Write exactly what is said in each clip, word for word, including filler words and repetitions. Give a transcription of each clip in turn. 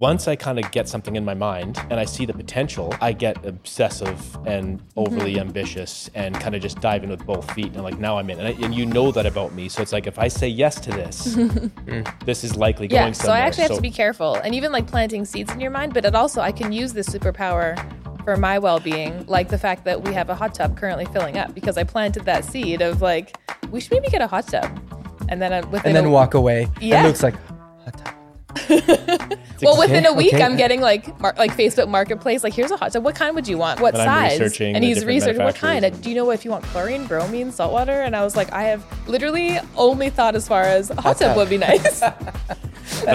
Once I kind of get something in my mind and I see the potential, I get obsessive and overly mm-hmm. ambitious and kind of just dive in with both feet. And I'm like, now I'm in. And, I, and you know that about me. So it's like, if I say yes to this, this is likely yeah, going somewhere. Yeah, so I actually so- have to be careful. And even like planting seeds in your mind, but it also, I can use this superpower for my well-being, like the fact that we have a hot tub currently filling up because I planted that seed of like, we should maybe get a hot tub. And then, within and then a, walk away. Yeah. It looks like hot tub. Well, okay, within a week, okay. I'm getting like mar- like Facebook Marketplace. Like, here's a hot tub. What kind would you want? What and size? And he's researching what kind. And do you know if you want chlorine, bromine, salt water? And I was like, I have literally only thought as far as a hot, hot tub, tub would be nice. I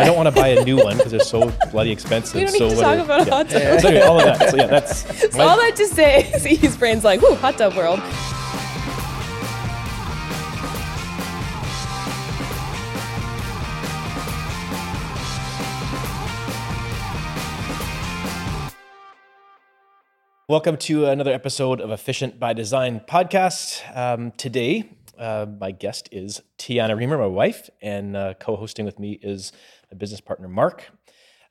don't want to buy a new one because they're so bloody expensive. We don't need so to talk are, about yeah. a hot tub. Yeah. So anyway, all of that. So yeah, that's. So my- all that to say, his brain's like, whoo, hot tub world. Welcome to another episode of Efficient By Design Podcast. Um, today, uh, my guest is Tianna Riemer, my wife, and uh, co-hosting with me is my business partner, Mark.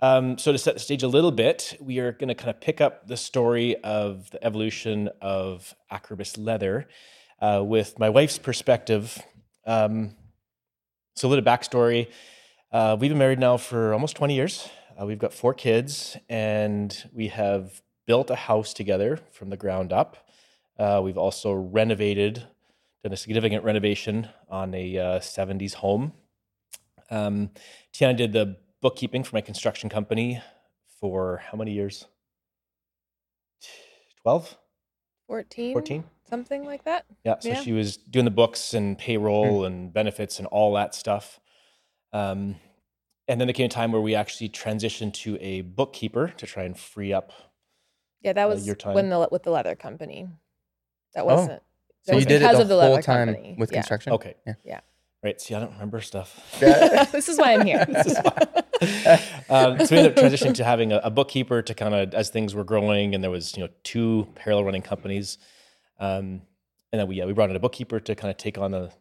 Um, so to set the stage a little bit, we are going to kind of pick up the story of the evolution of Akribis Leather uh, with my wife's perspective. Um, so a little backstory. Uh, we've been married now for almost twenty years. Uh, we've got four kids, and we have built a house together from the ground up. Uh, we've also renovated, done a significant renovation on a uh, seventies home. Um, Tianna did the bookkeeping for my construction company for how many years? twelve? fourteen? fourteen? Something like that. Yeah, so yeah. She was doing the books and payroll mm-hmm. and benefits and all that stuff. Um, and then there came a time where we actually transitioned to a bookkeeper to try and free up. Yeah, that was uh, when the with the leather company. That wasn't. Oh. That so was you did it the, the whole time company. With yeah. construction? Okay. Yeah. yeah. Right. See, I don't remember stuff. This is why I'm here. This is why. um, so we ended up transitioning to having a, a bookkeeper to kind of, as things were growing, and there was, you know, two parallel running companies. Um, and then we yeah, we brought in a bookkeeper to kind of take on the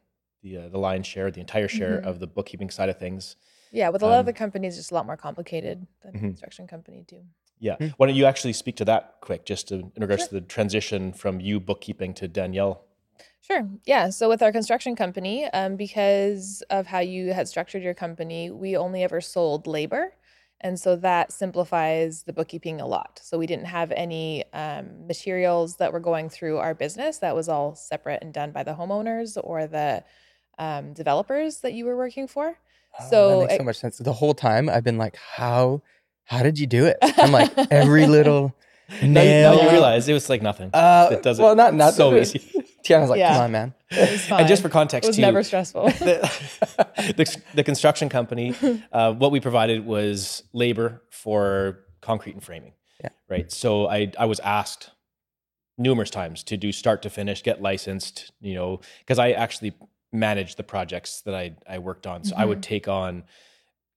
the, uh, the lion's share, the entire share mm-hmm. of the bookkeeping side of things. Yeah, with a lot um, of the companies, it's just a lot more complicated than mm-hmm. construction company too. Yeah. Mm-hmm. Why don't you actually speak to that quick, just to, in regards sure. to the transition from you bookkeeping to Danielle? Sure. Yeah. So with our construction company, um, because of how you had structured your company, we only ever sold labor. And so that simplifies the bookkeeping a lot. So we didn't have any um, materials that were going through our business. That was all separate and done by the homeowners or the um, developers that you were working for. Oh, so that makes it, so much sense. The whole time I've been like, how... How did you do it? I'm like, every little nail. Now you realize it was like nothing. Uh, it doesn't. Well, not nothing. So easy. Tianna's like, yeah. come on, man. It was fine. And just for context, it was too, never stressful. The, the, the construction company, uh, what we provided was labor for concrete and framing. Yeah. Right. So I I was asked numerous times to do start to finish, get licensed. You know, because I actually managed the projects that I I worked on, so mm-hmm. I would take on.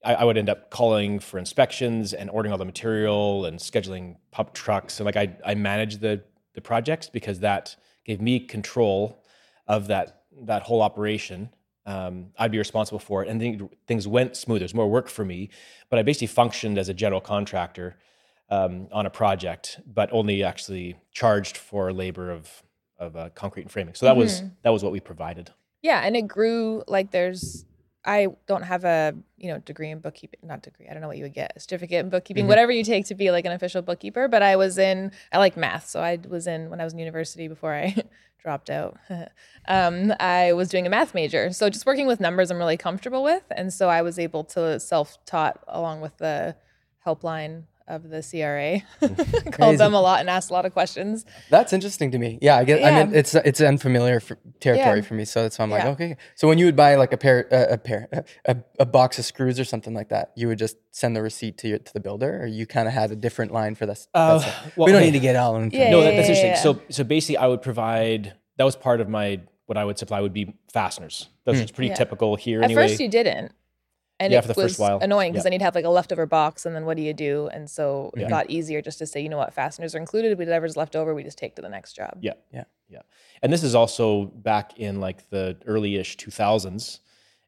I would end up calling for inspections and ordering all the material and scheduling pump trucks. And like I, I managed the, the projects because that gave me control of that that whole operation. Um, I'd be responsible for it, and then things went smooth. There's more work for me, but I basically functioned as a general contractor um, on a project, but only actually charged for labor of of uh, concrete and framing. So that mm-hmm. was that was what we provided. Yeah, and it grew like there's. I don't have a, you know, degree in bookkeeping, not degree, I don't know what you would get, a certificate in bookkeeping, mm-hmm. whatever you take to be like an official bookkeeper. But I was in, I like math. So I was in, when I was in university before I dropped out, um, I was doing a math major. So just working with numbers I'm really comfortable with. And so I was able to self-taught along with the helpline of the C R A, called them a lot and asked a lot of questions. That's interesting to me. Yeah, I guess. Yeah. I mean, it's it's unfamiliar for, territory yeah. for me, so that's why I'm yeah. like, okay. So when you would buy like a pair, uh, a pair, uh, a, a box of screws or something like that, you would just send the receipt to you, to the builder, or you kind of had a different line for this. Uh, well, we don't okay. need to get all into. Yeah, no, that, that's interesting. Yeah, yeah. So so basically, I would provide. That was part of my what I would supply would be fasteners. That's mm. pretty yeah. typical here. At anyway. First, you didn't. And yeah, it for the was first while. Annoying because yeah. then you'd have like a leftover box and then what do you do? And so it yeah. got easier just to say, you know what, fasteners are included. Whatever's left over, we just take to the next job. Yeah, yeah, yeah. And this is also back in like the early-ish two thousands.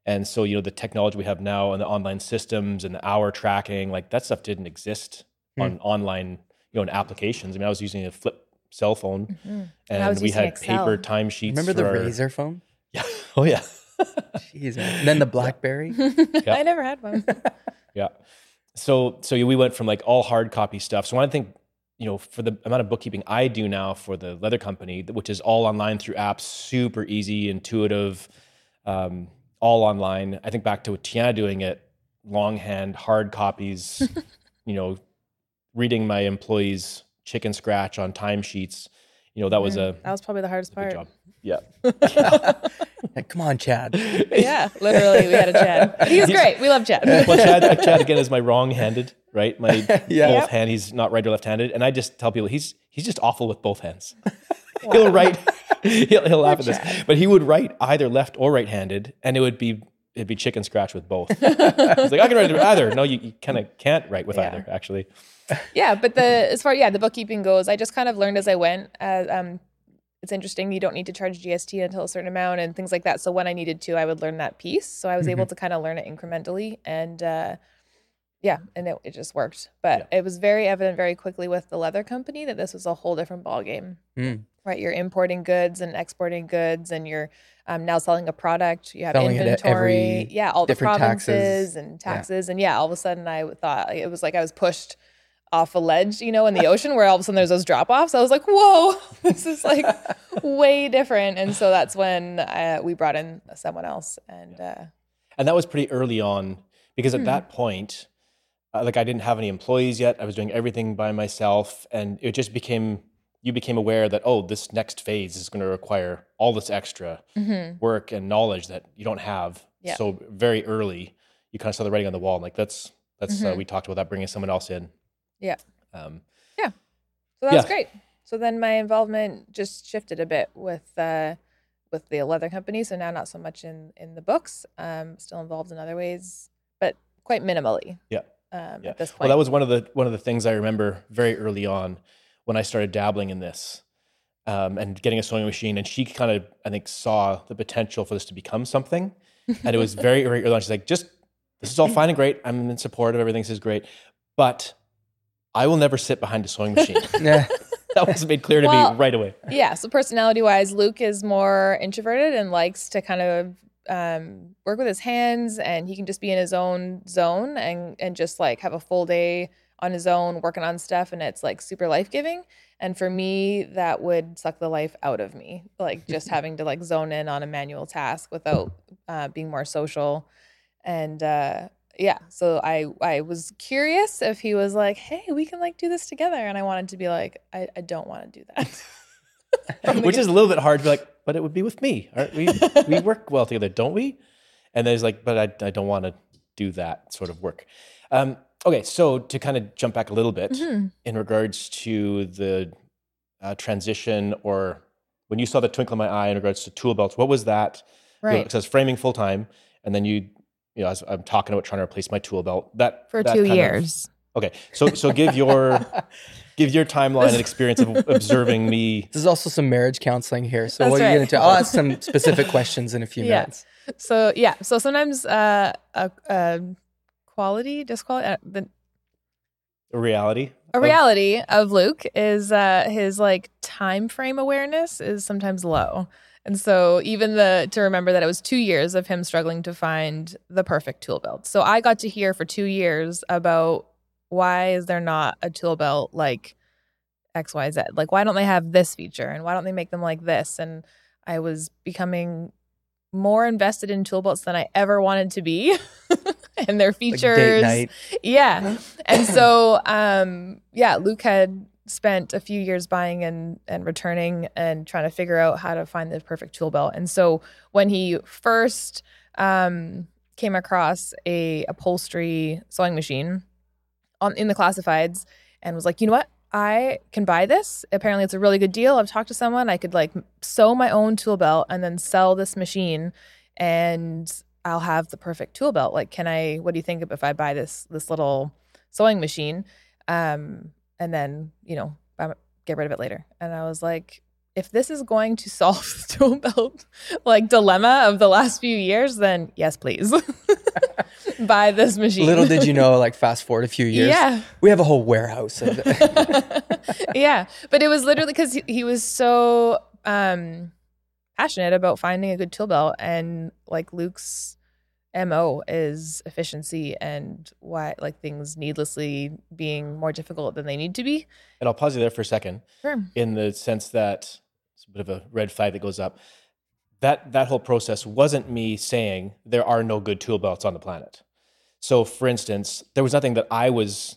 And so, you know, the technology we have now and the online systems and the hour tracking, like that stuff didn't exist mm. on online, you know, in applications. I mean, I was using a flip cell phone mm-hmm. and we had Excel. paper timesheets. Remember the our... Razor phone? Yeah. Oh, yeah. Jeez, man. And then the BlackBerry. Yeah. I never had one. Yeah. So, so we went from like all hard copy stuff. So I think, you know, for the amount of bookkeeping I do now for the leather company, which is all online through apps, super easy, intuitive, um, all online. I think back to Tianna doing it, longhand, hard copies, you know, reading my employees' chicken scratch on timesheets. You know, that was a... That was probably the hardest part. Job. Yeah. Like, come on, Chad. Yeah, literally, we had a Chad. He's great. We love Chad. Well, Chad, Chad again, is my wrong-handed, right? My yeah. both hand, he's not right or left-handed. And I just tell people, he's he's just awful with both hands. Wow. He'll write... He'll, he'll laugh at this, but he would write either left or right-handed, and it would be it'd be chicken scratch with both. He's like, I can write with either. No, you, you kind of can't write with yeah. either, actually. Yeah, but the as far yeah the bookkeeping goes, I just kind of learned as I went. Uh, um, it's interesting. You don't need to charge G S T until a certain amount and things like that. So when I needed to, I would learn that piece. So I was mm-hmm. able to kind of learn it incrementally, and uh, yeah, and it, it just worked. But yeah. it was very evident very quickly with the leather company that this was a whole different ballgame. Mm. Right, you're importing goods and exporting goods, and you're um, now selling a product. You have selling inventory, every, yeah, all the provinces taxes. and taxes, yeah. and yeah, all of a sudden I thought it was like I was pushed off a ledge, you know, in the ocean where all of a sudden there's those drop-offs. I was like, whoa, this is like way different, and so that's when uh, we brought in someone else, and yeah. uh, and that was pretty early on because at mm-hmm. that point, uh, like I didn't have any employees yet. I was doing everything by myself, and it just became. You became aware that, oh, this next phase is going to require all this extra mm-hmm. work and knowledge that you don't have. Yeah. So very early, you kind of saw the writing on the wall. Like that's, that's mm-hmm. uh, we talked about that, bringing someone else in. Yeah. Um, yeah. So that was yeah. great. So then my involvement just shifted a bit with uh, with the leather company. So now not so much in, in the books, um, still involved in other ways, but quite minimally yeah. Um, yeah. at this point. Well, that was one of the one of the things I remember very early on. When I started dabbling in this um, and getting a sewing machine, and she kind of, I think, saw the potential for this to become something. And it was very, very early on. She's like, just, this is all fine and great. I'm in support of everything. This is great. But I will never sit behind a sewing machine. That was made clear to well, me right away. Yeah. So personality-wise, Luke is more introverted and likes to kind of um, work with his hands, and he can just be in his own zone and and just like have a full day on his own working on stuff, and it's like super life-giving. And for me, that would suck the life out of me, like just having to like zone in on a manual task without uh, being more social. And uh, yeah, so I I was curious if he was like, hey, we can like do this together. And I wanted to be like, I, I don't want to do that. Which is a little bit hard to be like, but it would be with me. All right, we we work well together, don't we? And then he's like, but I, I don't want to do that sort of work. Um, Okay, so to kind of jump back a little bit mm-hmm. in regards to the uh, transition, or when you saw the twinkle in my eye in regards to tool belts, what was that? Right. You know, because I was framing full time, and then you, you know, I was, I'm talking about trying to replace my tool belt. That for that two years. Of, okay, so so give your give your timeline and experience of observing me. This is also some marriage counseling here. So that's what right. are you going to? I'll ask some specific questions in a few yeah. minutes. So yeah, so sometimes uh uh. uh Quality, disquality, uh, the a reality. A reality of, of Luke is uh, his like time frame awareness is sometimes low, and so even the to remember that it was two years of him struggling to find the perfect tool belt. So I got to hear for two years about why is there not a tool belt like X, Y, Z? Like why don't they have this feature, and why don't they make them like this? And I was becoming more invested in tool belts than I ever wanted to be. And their features. Like yeah. And so, um, yeah, Luke had spent a few years buying and, and returning and trying to figure out how to find the perfect tool belt. And so when he first um, came across a upholstery sewing machine on in the classifieds and was like, you know what? I can buy this. Apparently it's a really good deal. I've talked to someone. I could like sew my own tool belt and then sell this machine, and I'll have the perfect tool belt. Like, can I, what do you think if I buy this, this little sewing machine? Um, and then, you know, get rid of it later. And I was like, if this is going to solve the tool belt like dilemma of the last few years, then yes, please buy this machine. Little did you know, like fast forward a few years, yeah. we have a whole warehouse of it. Yeah, but it was literally because he, he was so um, passionate about finding a good tool belt, and like Luke's M O is efficiency and why like things needlessly being more difficult than they need to be. And I'll pause you there for a second. Sure. In the sense that it's a bit of a red flag that goes up. That that whole process wasn't me saying there are no good tool belts on the planet. So for instance, there was nothing that I was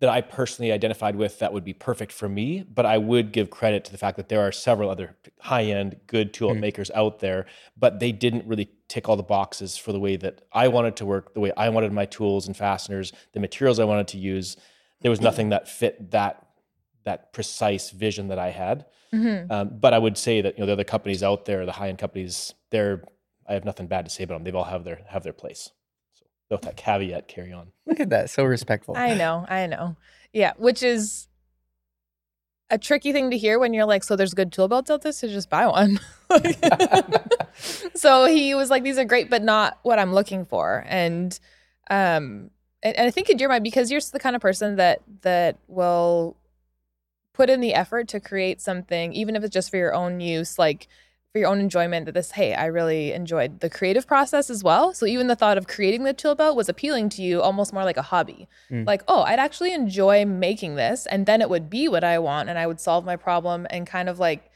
that I personally identified with that would be perfect for me, but I would give credit to the fact that there are several other high-end good tool mm. makers out there, but they didn't really tick all the boxes for the way that I wanted to work, the way I wanted my tools and fasteners, the materials I wanted to use. There was nothing that fit that that precise vision that I had. Mm-hmm. Um, but I would say that, you know, the other companies out there, the high-end companies, they're, I have nothing bad to say about them. They've all have their have their place. With that caveat, carry on. Look at that. So respectful. I know. I know. Yeah. Which is a tricky thing to hear when you're like, so there's good tool belts out there, so just buy one. So he was like, these are great, but not what I'm looking for. And, um, and, and I think in your mind, because you're the kind of person that, that will put in the effort to create something, even if it's just for your own use, like, for your own enjoyment, that this, hey, I really enjoyed the creative process as well. So even the thought of creating the tool belt was appealing to you, almost more like a hobby. Mm. Like, oh, I'd actually enjoy making this, and then it would be what I want, and I would solve my problem and kind of like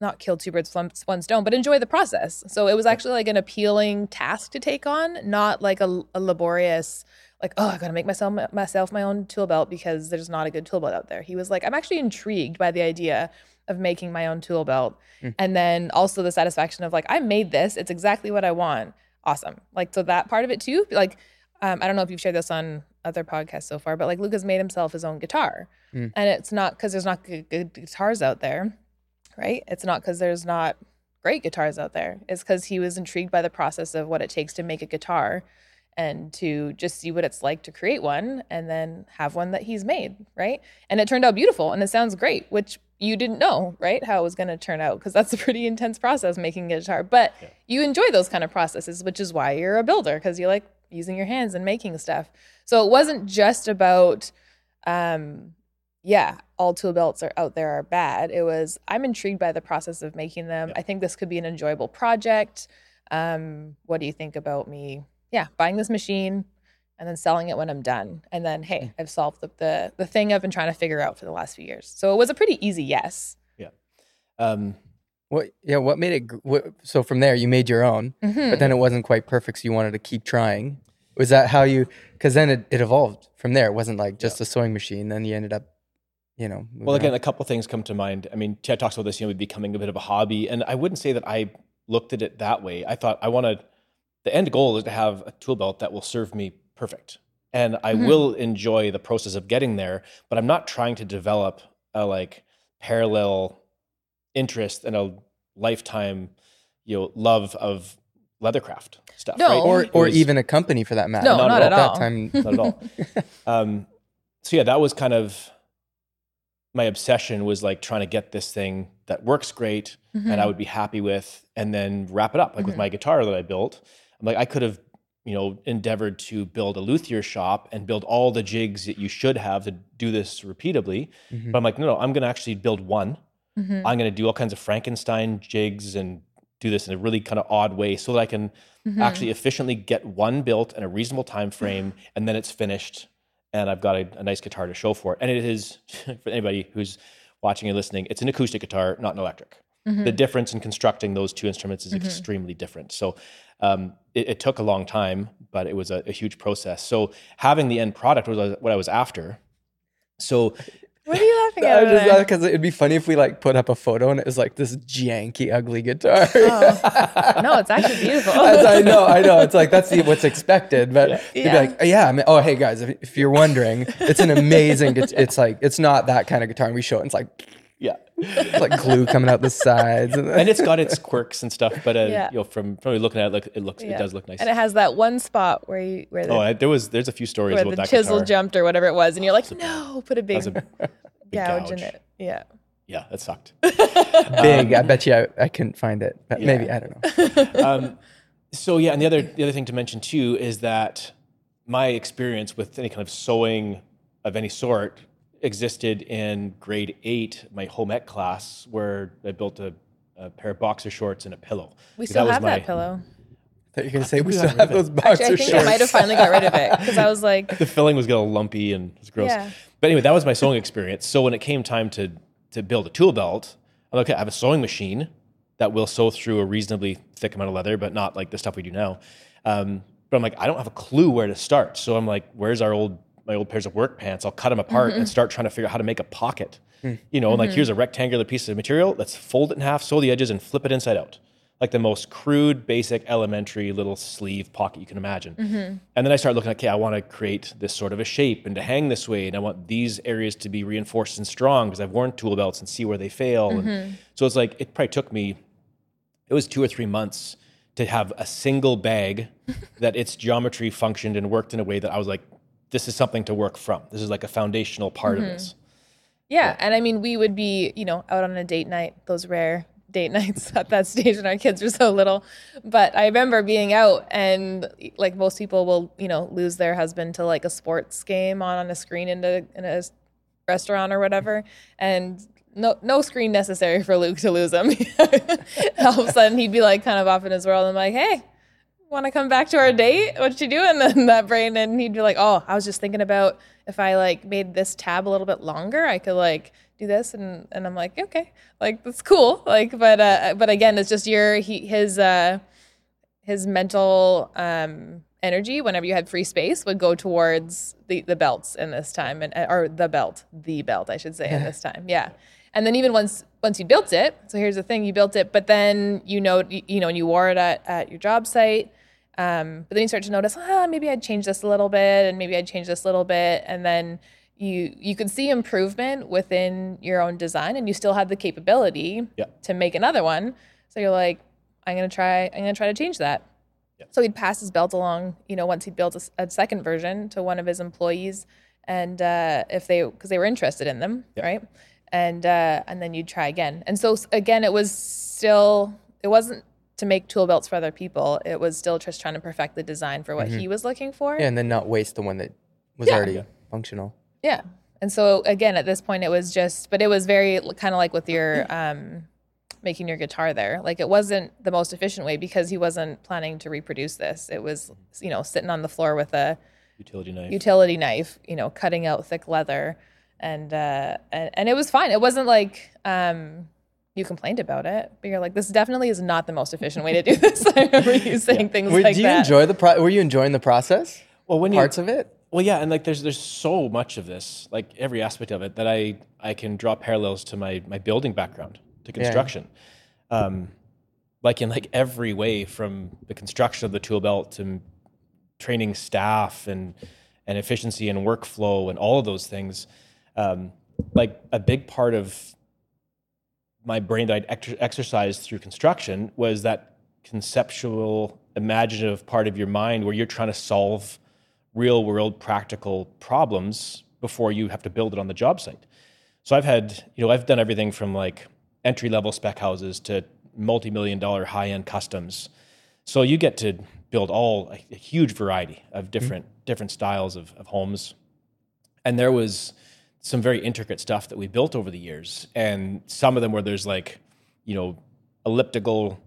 not kill two birds with one stone, but enjoy the process. So it was actually like an appealing task to take on, not like a, a laborious, like, oh, I gotta make myself myself my own tool belt because there's not a good tool belt out there. He was like, I'm actually intrigued by the idea of making my own tool belt. Mm. And then also the satisfaction of like, I made this, it's exactly what I want. Awesome. Like, so that part of it too, like, um, I don't know if you've shared this on other podcasts so far, but like Luke has made himself his own guitar. Mm. And it's not because there's not good, good guitars out there, right? It's not because there's not great guitars out there. It's because he was intrigued by the process of what it takes to make a guitar and to just see what it's like to create one and then have one that he's made, right? And it turned out beautiful and it sounds great, which you didn't know, right, how it was going to turn out, because that's a pretty intense process making a guitar. But yeah. You enjoy those kind of processes, which is why you're a builder, because you like using your hands and making stuff. So it wasn't just about, um, yeah, all tool belts are out there are bad. It was, I'm intrigued by the process of making them. Yeah. I think this could be an enjoyable project. Um, what do you think about me, yeah, buying this machine and then selling it when I'm done? And then, hey, I've solved the, the the thing I've been trying to figure out for the last few years. So it was a pretty easy yes. Yeah. Um, what, yeah, what made it, what, so from there you made your own, mm-hmm. but then it wasn't quite perfect, so you wanted to keep trying. Was that how you, because then it, it evolved from there. It wasn't like just yeah. a sewing machine. Then you ended up, you know. Well, again, on. A couple things come to mind. I mean, Tia talks about this, you know, becoming a bit of a hobby. And I wouldn't say that I looked at it that way. I thought I want to, the end goal is to have a tool belt that will serve me perfect. And I mm-hmm. will enjoy the process of getting there, but I'm not trying to develop a like parallel interest and a lifetime, you know, love of leathercraft stuff. No. Right? Or, or was, even a company for that matter. No, not, not at, at all. That time, not at all. Um, so yeah, that was kind of my obsession, was like trying to get this thing that works great mm-hmm. and I would be happy with, and then wrap it up. Like mm-hmm. with my guitar that I built, I'm like, I could have, you know, endeavored to build a luthier shop and build all the jigs that you should have to do this repeatably. Mm-hmm. But I'm like, no, no, I'm going to actually build one. Mm-hmm. I'm going to do all kinds of Frankenstein jigs and do this in a really kind of odd way so that I can mm-hmm. actually efficiently get one built in a reasonable time frame, and then it's finished and I've got a, a nice guitar to show for it. And it is, for anybody who's watching and listening, it's an acoustic guitar, not an electric. Mm-hmm. The difference in constructing those two instruments is mm-hmm. extremely different. So um, it, it took a long time, but it was a, a huge process. So having the end product was what I was after. So what are you laughing at? Because it'd be funny if we like put up a photo and it was like this janky, ugly guitar. Oh. No, it's actually beautiful. As I know, I know. It's like that's the, what's expected, but yeah. you'd yeah. be like, oh, yeah. I mean, oh, hey guys, if, if you're wondering, it's an amazing. It's, it's like it's not that kind of guitar. And we show it, and it's like. Yeah, it's like glue coming out the sides, and it's got its quirks and stuff. But uh, yeah. you know, from probably looking at it, look, it looks, yeah. it does look nice. And it has that one spot where you, where the, oh, I, there was, there's a few stories where about the that chisel guitar. Jumped or whatever it was, and you're like, no, put a big, a big gouge, gouge in it. Yeah, Yeah, that sucked. Big. Um, I bet you I, I couldn't find it. But yeah. Maybe, I don't know. um, so yeah, and the other the other thing to mention too is that my experience with any kind of sewing of any sort existed in grade eight, my home ec class, where I built a, a pair of boxer shorts and a pillow. We still that have my, that pillow. I thought you were going to say we still have those boxer Actually, I think shorts. I might have finally got rid of it because I was like... The filling was getting lumpy and it was gross. Yeah. But anyway, that was my sewing experience. So when it came time to to build a tool belt, I'm like, okay, I have a sewing machine that will sew through a reasonably thick amount of leather, but not like the stuff we do now. Um, but I'm like, I don't have a clue where to start. So I'm like, where's our old... my old pairs of work pants, I'll cut them apart mm-hmm. and start trying to figure out how to make a pocket. Mm. You know, mm-hmm. like here's a rectangular piece of material, let's fold it in half, sew the edges and flip it inside out. Like the most crude, basic, elementary little sleeve pocket you can imagine. Mm-hmm. And then I start looking at, okay, I want to create this sort of a shape and to hang this way. And I want these areas to be reinforced and strong because I've worn tool belts and see where they fail. Mm-hmm. And so it's like, it probably took me, it was two or three months to have a single bag that its geometry functioned and worked in a way that I was like, this is something to work from. This is like a foundational part mm-hmm. of this. Yeah. yeah. And I mean, we would be, you know, out on a date night, those rare date nights at that stage when our kids were so little. But I remember being out and like most people will, you know, lose their husband to like a sports game on, on a screen in a, in a restaurant or whatever. And no no screen necessary for Luke to lose him. All of a sudden he'd be like kind of off in his world. I'm like, hey, want to come back to our date? What you doing then, that brain? And he'd be like, oh, I was just thinking about if I like made this tab a little bit longer, I could like do this. And, and I'm like, okay, like that's cool. Like, but, uh, but again, it's just your, he, his, uh, his mental, um, energy whenever you had free space would go towards the, the belts in this time and, or the belt, the belt, I should say in this time. Yeah. And then even once, once you built it, so here's the thing, you built it, but then, you know, you, you know, and you wore it at, at your job site. Um, but then you start to notice, ah, maybe I'd change this a little bit and maybe I'd change this a little bit. And then you you could see improvement within your own design and you still had the capability yeah. to make another one. So you're like, I'm going to try, I'm going to try to change that. Yeah. So he'd pass his belt along, you know, once he'd built a, a second version to one of his employees and uh, if they, because they were interested in them, yeah. right? And, uh, and then you'd try again. And so again, it was still, it wasn't, to make tool belts for other people, it was still just trying to perfect the design for what mm-hmm. he was looking for. Yeah, and then not waste the one that was yeah. already functional. Yeah. And so, again, at this point, it was just, but it was very kind of like with your um, making your guitar there. Like, it wasn't the most efficient way because he wasn't planning to reproduce this. It was, you know, sitting on the floor with a utility knife, utility knife, you know, cutting out thick leather. And, uh, and, and it was fine. It wasn't like, um, you complained about it, but you're like, this definitely is not the most efficient way to do this. I remember you saying yeah. things were, like that. Do you that. enjoy the pro- Were you enjoying the process? Well, when parts you, of it. Well, yeah, and like there's there's so much of this, like every aspect of it, that I I can draw parallels to my my building background, to construction, yeah. um, like in like every way from the construction of the tool belt to training staff and and efficiency and workflow and all of those things. Um, like a big part of my brain that I'd ex- exercised through construction was that conceptual, imaginative part of your mind where you're trying to solve real-world practical problems before you have to build it on the job site. So I've had, you know, I've done everything from like entry-level spec houses to multi-million dollar high-end customs. So you get to build all a, a huge variety of different mm-hmm. different styles of, of homes. And there was some very intricate stuff that we built over the years. And some of them where there's like, you know, elliptical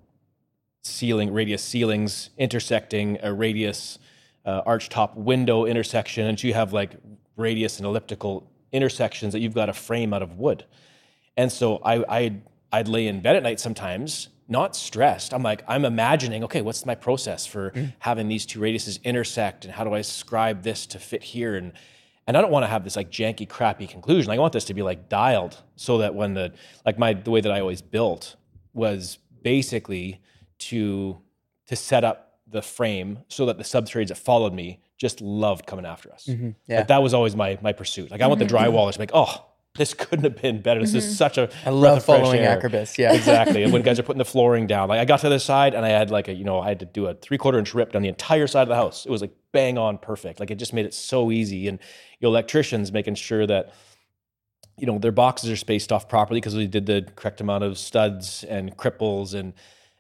ceiling, radius ceilings intersecting a radius uh, arch top window intersection. And you have like radius and elliptical intersections that you've got to frame out of wood. And so I, I'd, I'd lay in bed at night sometimes, not stressed. I'm like, I'm imagining, okay, what's my process for mm. having these two radiuses intersect? And how do I scribe this to fit here? And And I don't want to have this like janky, crappy conclusion. Like, I want this to be like dialed so that when the, like my, the way that I always built was basically to, to set up the frame so that the subtrades that followed me just loved coming after us. Mm-hmm. Yeah. Like that was always my, my pursuit. Like I mm-hmm. want the drywallers to be like, oh, this couldn't have been better. This mm-hmm. is such a I love following Akribis. Yeah, exactly. And when guys are putting the flooring down, like I got to the side and I had like a, you know, I had to do a three quarter inch rip down the entire side of the house. It was like bang on perfect. Like it just made it so easy. And you know, electricians making sure that you know, their boxes are spaced off properly because we did the correct amount of studs and cripples and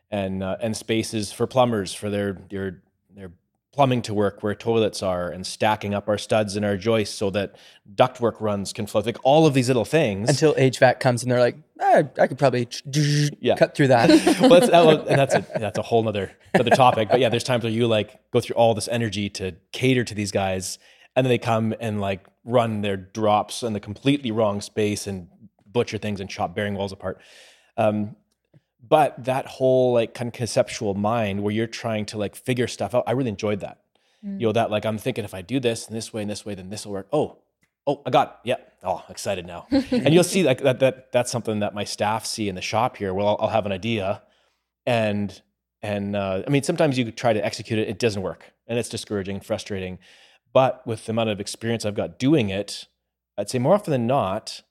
and uh, and spaces for plumbers for their your their plumbing to work where toilets are, and stacking up our studs and our joists so that ductwork runs can flow. Like all of these little things. Until H V A C comes and they're like, oh, I could probably yeah. cut through that. Well, that's, and that's a, that's a whole nother, another topic. But yeah, there's times where you like go through all this energy to cater to these guys, and then they come and like run their drops in the completely wrong space and butcher things and chop bearing walls apart. Um, But that whole like kind of conceptual mind where you're trying to like figure stuff out, I really enjoyed that. Mm. You know, that like I'm thinking if I do this and this way and this way, then this will work. Oh, oh, I got it. Yeah. Oh, excited now. And you'll see like that that that's something that my staff see in the shop here. Well, I'll, I'll have an idea, and and uh, I mean sometimes you try to execute it, it doesn't work, and it's discouraging, frustrating. But with the amount of experience I've got doing it, I'd say more often than not,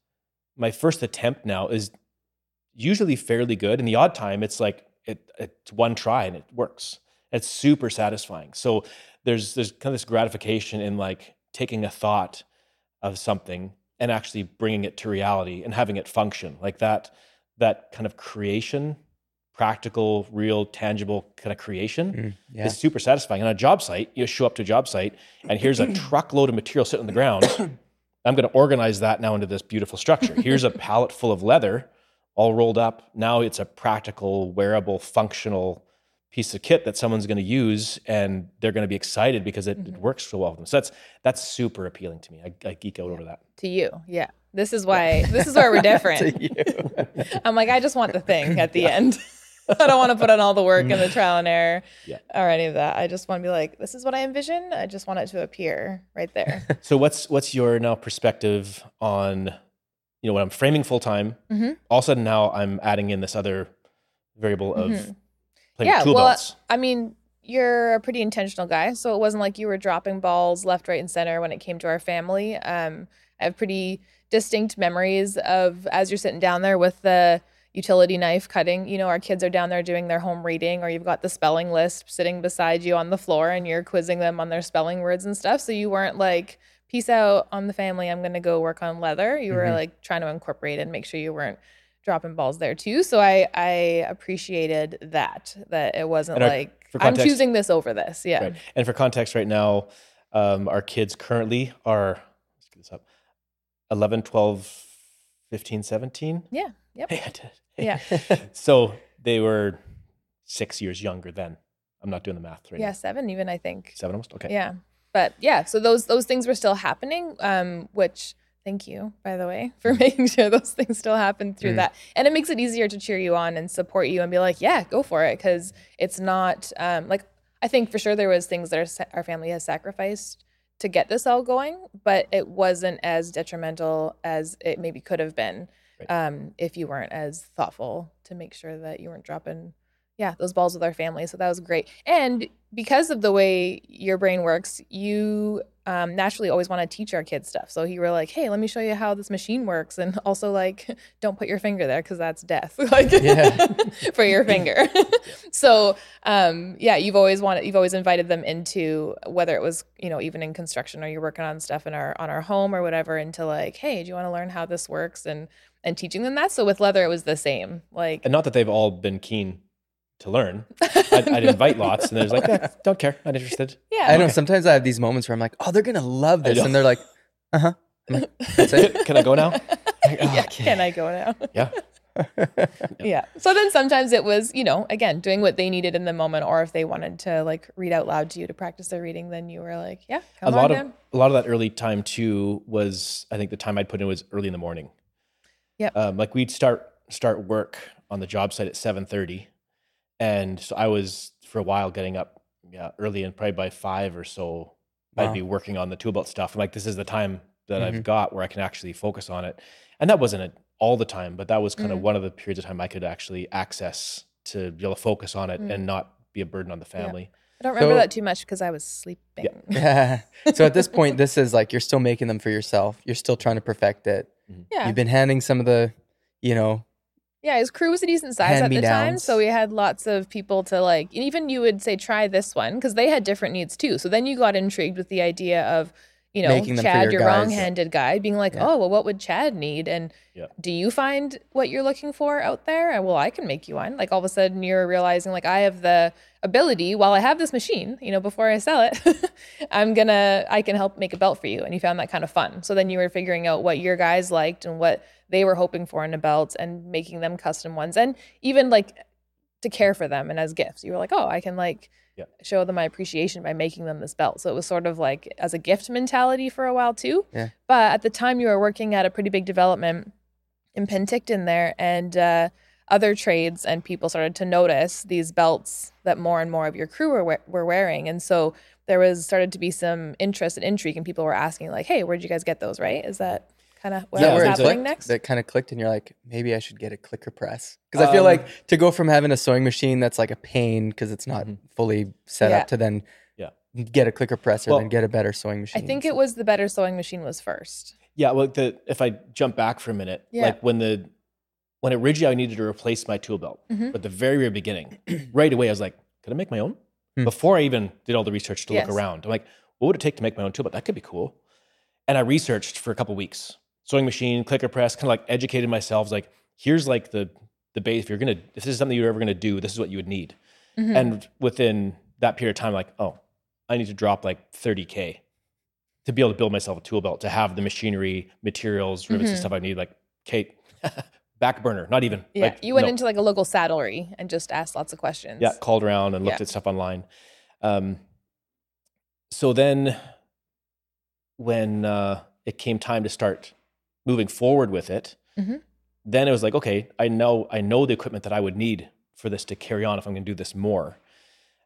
my first attempt now is usually fairly good, and the odd time it's like it, it's one try and it works. It's super satisfying. So there's there's kind of this gratification in like taking a thought of something and actually bringing it to reality and having it function like that. That kind of creation, practical, real, tangible kind of creation mm, yeah. is super satisfying. And on a job site, you show up to a job site and here's a truckload of material sitting on the ground. I'm going to organize that now into this beautiful structure. Here's a pallet full of leather, all rolled up. Now it's a practical, wearable, functional piece of kit that someone's going to use, and they're going to be excited because it, mm-hmm. it works so well for them. So that's that's super appealing to me. I, I geek out yeah. over that. To you, yeah. This is why. This is where we're different. To you. I'm like, I just want the thing at the yeah. end. I don't want to put on all the work and the trial and error yeah. or any of that. I just want to be like, this is what I envision. I just want it to appear right there. So what's what's your now perspective on? You know, when I'm framing full time, mm-hmm. all of a sudden now I'm adding in this other variable of mm-hmm. playing yeah, tool well, belts. I mean, you're a pretty intentional guy, so it wasn't like you were dropping balls left, right, and center when it came to our family. Um, I have pretty distinct memories of as you're sitting down there with the utility knife cutting, you know, our kids are down there doing their home reading, or you've got the spelling list sitting beside you on the floor and you're quizzing them on their spelling words and stuff. So you weren't like, peace out on the family, I'm going to go work on leather. You were mm-hmm. like trying to incorporate and make sure you weren't dropping balls there too. So I, I appreciated that, that it wasn't our, like, context, I'm choosing this over this. Yeah. Right. And for context right now, um, our kids currently are, let's get this up, eleven, twelve, fifteen, seventeen. Yeah. Yep. Hey, I did. Hey. Yeah. So they were six years younger then. I'm not doing the math right yeah, now. Yeah, seven even, I think. Seven almost? Okay. Yeah. But yeah, so those those things were still happening, um, which thank you, by the way, for making sure those things still happen through mm. that. And it makes it easier to cheer you on and support you and be like, yeah, go for it. Because it's not um, like, I think for sure there was things that our, our family has sacrificed to get this all going, but it wasn't as detrimental as it maybe could have been right. um, if you weren't as thoughtful to make sure that you weren't dropping Yeah, those balls with our family. So that was great. And because of the way your brain works, you um, naturally always want to teach our kids stuff. So you were like, hey, let me show you how this machine works. And also like, don't put your finger there because that's death like, yeah. for your finger. So um, yeah, you've always wanted, you've always invited them into, whether it was, you know, even in construction or you're working on stuff in our, on our home or whatever, into like, hey, do you want to learn how this works? And, and teaching them that. So with leather, it was the same. Like, and not that they've all been keen to learn. I'd, I'd invite lots and there's like, eh, don't care, not interested. Yeah. I okay. know sometimes I have these moments where I'm like, oh, they're going to love this. And they're like, uh-huh. Like, that's it. Can I go now? Like, oh, yeah. Okay. Can I go now? Yeah. yeah. Yeah. So then sometimes it was, you know, again, doing what they needed in the moment, or if they wanted to like read out loud to you to practice their reading, then you were like, yeah, come a on lot down. Of, a lot of that early time too was, I think the time I'd put in was early in the morning. Yeah. Um, like we'd start, start work on the job site at seven thirty. And so I was, for a while, getting up yeah, early, and probably by five or so, wow. I'd be working on the tool belt stuff. I'm like, this is the time that mm-hmm. I've got where I can actually focus on it. And that wasn't it all the time, but that was kind mm-hmm. of one of the periods of time I could actually access to be able to focus on it mm-hmm. and not be a burden on the family. Yeah. I don't remember so, that too much because I was sleeping. Yeah. So at this point, this is like, you're still making them for yourself. You're still trying to perfect it. Mm-hmm. Yeah. You've been handing some of the, you know, yeah, his crew was a decent size at the time, so we had lots of people to like, and even you would say, try this one, because they had different needs too. So then you got intrigued with the idea of, you know, Chad, your, your wrong-handed guy, being like, yeah. oh, well, what would Chad need? And yeah. do you find what you're looking for out there? And well, I can make you one. Like all of a sudden you're realizing like I have the ability while I have this machine, you know, before I sell it, I'm going to, I can help make a belt for you. And you found that kind of fun. So then you were figuring out what your guys liked and what they were hoping for in a belt and making them custom ones. And even like to care for them and as gifts, you were like, oh, I can like, yeah. show them my appreciation by making them this belt. So it was sort of like as a gift mentality for a while too. Yeah. But at the time you were working at a pretty big development in Penticton there, and uh, other trades and people started to notice these belts that more and more of your crew were, were wearing. And so there was started to be some interest and intrigue, and people were asking like, hey, where'd you guys get those, right? Is that kind of what yeah, was happening clicked, next? That kind of clicked, and you're like, maybe I should get a clicker press. Because um, I feel like to go from having a sewing machine that's like a pain because it's not mm-hmm. fully set yeah. up to then yeah. get a clicker press or well, then get a better sewing machine. I think it was the better sewing machine was first. Yeah, well, the, if I jump back for a minute, yeah. like when the when originally I needed to replace my tool belt, mm-hmm. but the very, very beginning, right away I was like, could I make my own? Mm. Before I even did all the research to yes. look around, I'm like, what would it take to make my own tool belt? That could be cool. And I researched for a couple of weeks. Sewing machine, clicker press, kind of like educated myself. Like, here's like the the base. If you're gonna, if this is something you're ever gonna do, this is what you would need. Mm-hmm. And within that period of time, like, oh, I need to drop like thirty K to be able to build myself a tool belt, to have the machinery, materials, rivets, mm-hmm. and stuff I need. Like, Kate, back burner, not even. Yeah, like, you went no. into like a local saddlery and just asked lots of questions. Yeah, called around and looked yeah. at stuff online. Um, so then, when uh, it came time to start moving forward with it, mm-hmm. then it was like, okay, I know I know the equipment that I would need for this to carry on if I'm going to do this more.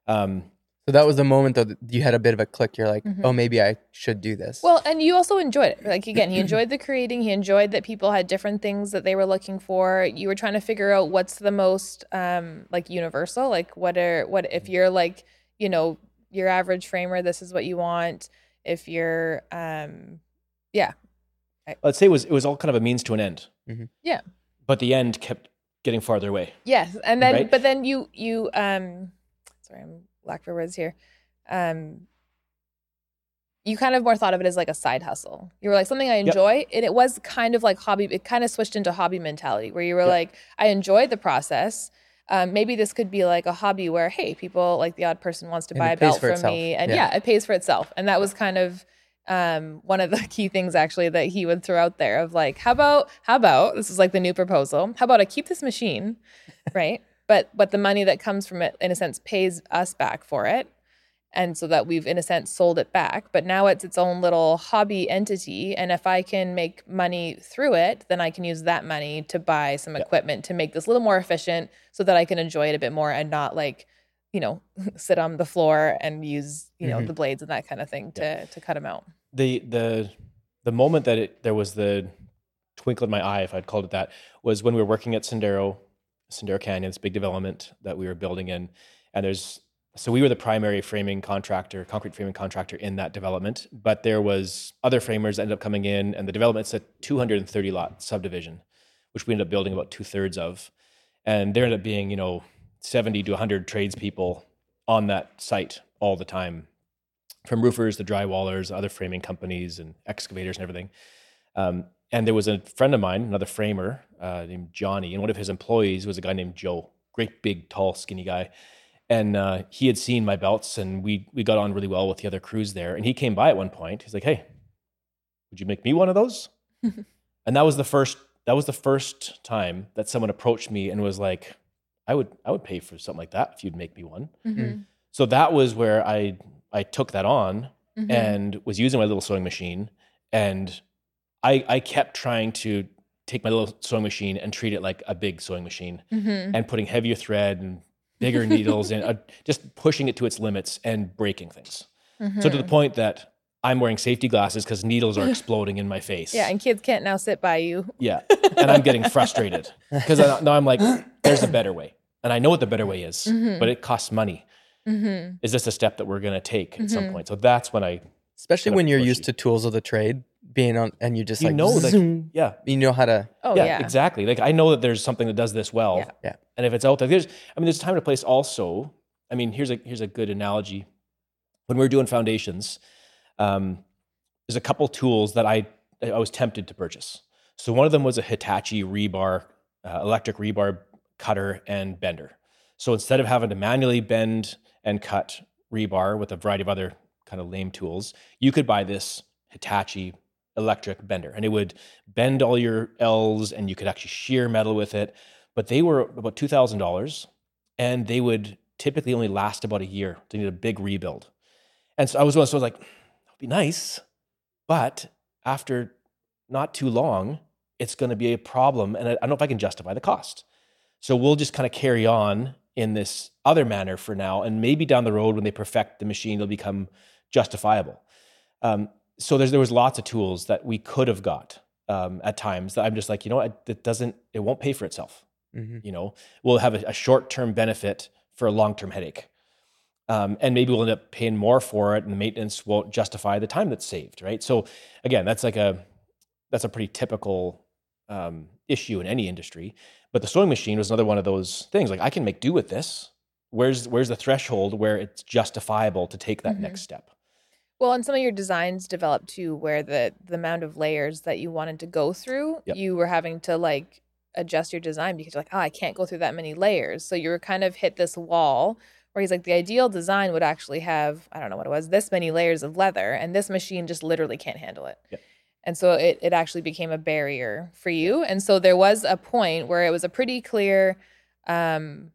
Um, so that was the moment that you had a bit of a click. You're like, mm-hmm. oh, maybe I should do this. Well, and you also enjoyed it. Like, again, he enjoyed the creating. He enjoyed that people had different things that they were looking for. You were trying to figure out what's the most, um, like, universal. Like, what are what if you're, like, you know, your average framer, this is what you want. If you're, um, yeah. Let's say it was it was all kind of a means to an end. Mm-hmm. Yeah. But the end kept getting farther away. Yes, and then right? but then you you um sorry, I'm lack for words here. Um you kind of more thought of it as like a side hustle. You were like, something I enjoy, yep. and it was kind of like hobby. It kind of switched into hobby mentality where you were yep. like, I enjoy the process. Um, maybe this could be like a hobby where, hey, people, like the odd person wants to and buy a belt from itself. me, and yeah. yeah, it pays for itself. And that was kind of Um, one of the key things actually that he would throw out there of like, how about, how about, this is like the new proposal. How about I keep this machine, right? But, but the money that comes from it, in a sense, pays us back for it. And so that we've, in a sense, sold it back, but now it's its own little hobby entity. And if I can make money through it, then I can use that money to buy some yeah. equipment to make this a little more efficient so that I can enjoy it a bit more and not like, you know, sit on the floor and use, you know, mm-hmm. the blades and that kind of thing to, yeah. to cut them out. The, the, the moment that it, there was the twinkle in my eye, if I'd called it that, was when we were working at Sendero, Sendero Canyon, this big development that we were building in. And there's, so we were the primary framing contractor, concrete framing contractor in that development, but there was other framers that ended up coming in, and the development's a two hundred thirty lot subdivision, which we ended up building about two thirds of. And there ended up being, you know, seventy to one hundred tradespeople on that site all the time, from roofers to drywallers, other framing companies and excavators and everything. Um, and there was a friend of mine, another framer uh, named Johnny, and one of his employees was a guy named Joe, great big, tall, skinny guy. And uh, he had seen my belts, and we we got on really well with the other crews there. And he came by at one point. He's like, hey, would you make me one of those? And that was the first that was the first time that someone approached me and was like, I would I would pay for something like that if you'd make me one. Mm-hmm. So that was where I I took that on mm-hmm. and was using my little sewing machine, and I I kept trying to take my little sewing machine and treat it like a big sewing machine mm-hmm. and putting heavier thread and bigger needles and uh, just pushing it to its limits and breaking things. Mm-hmm. So to the point that I'm wearing safety glasses because needles are exploding in my face. Yeah, and kids can't now sit by you. Yeah, and I'm getting frustrated because now I'm like, there's a better way. And I know what the better way is, mm-hmm. but it costs money. Mm-hmm. Is this a step that we're going to take mm-hmm. at some point? So that's when I... Especially when you're used you. to tools of the trade being on, and you just you like... You know, like, yeah. You know how to... Oh, yeah, yeah. Exactly. Like, I know that there's something that does this well. Yeah. yeah. And if it's out there, there's... I mean, there's time and a place also. I mean, here's a here's a good analogy. When we were doing foundations... Um, there's a couple tools that I I was tempted to purchase. So one of them was a Hitachi rebar, uh, electric rebar cutter and bender. So instead of having to manually bend and cut rebar with a variety of other kind of lame tools, you could buy this Hitachi electric bender, and it would bend all your L's, and you could actually shear metal with it. But they were about two thousand dollars, and they would typically only last about a year. They need a big rebuild. And so I was, so I was like, that would be nice, but after not too long, it's going to be a problem, and I don't know if I can justify the cost. So we'll just kind of carry on in this other manner for now, and maybe down the road when they perfect the machine, it'll become justifiable. Um, so there's, there was lots of tools that we could have got um, at times that I'm just like, you know, it, it doesn't, it won't pay for itself. Mm-hmm. You know, we'll have a, a short-term benefit for a long-term headache. Um, and maybe we'll end up paying more for it, and the maintenance won't justify the time that's saved, right? So again, that's like a, that's a pretty typical um, issue in any industry. But the sewing machine was another one of those things. Like, I can make do with this. Where's where's the threshold where it's justifiable to take that mm-hmm. next step? Well, and some of your designs developed too, where the, the amount of layers that you wanted to go through, yep. you were having to like adjust your design because you're like, oh, I can't go through that many layers. So you were kind of hit this wall where he's like, the ideal design would actually have, I don't know what it was, this many layers of leather, and this machine just literally can't handle it. Yep. And so it, it actually became a barrier for you. And so there was a point where it was a pretty clear um,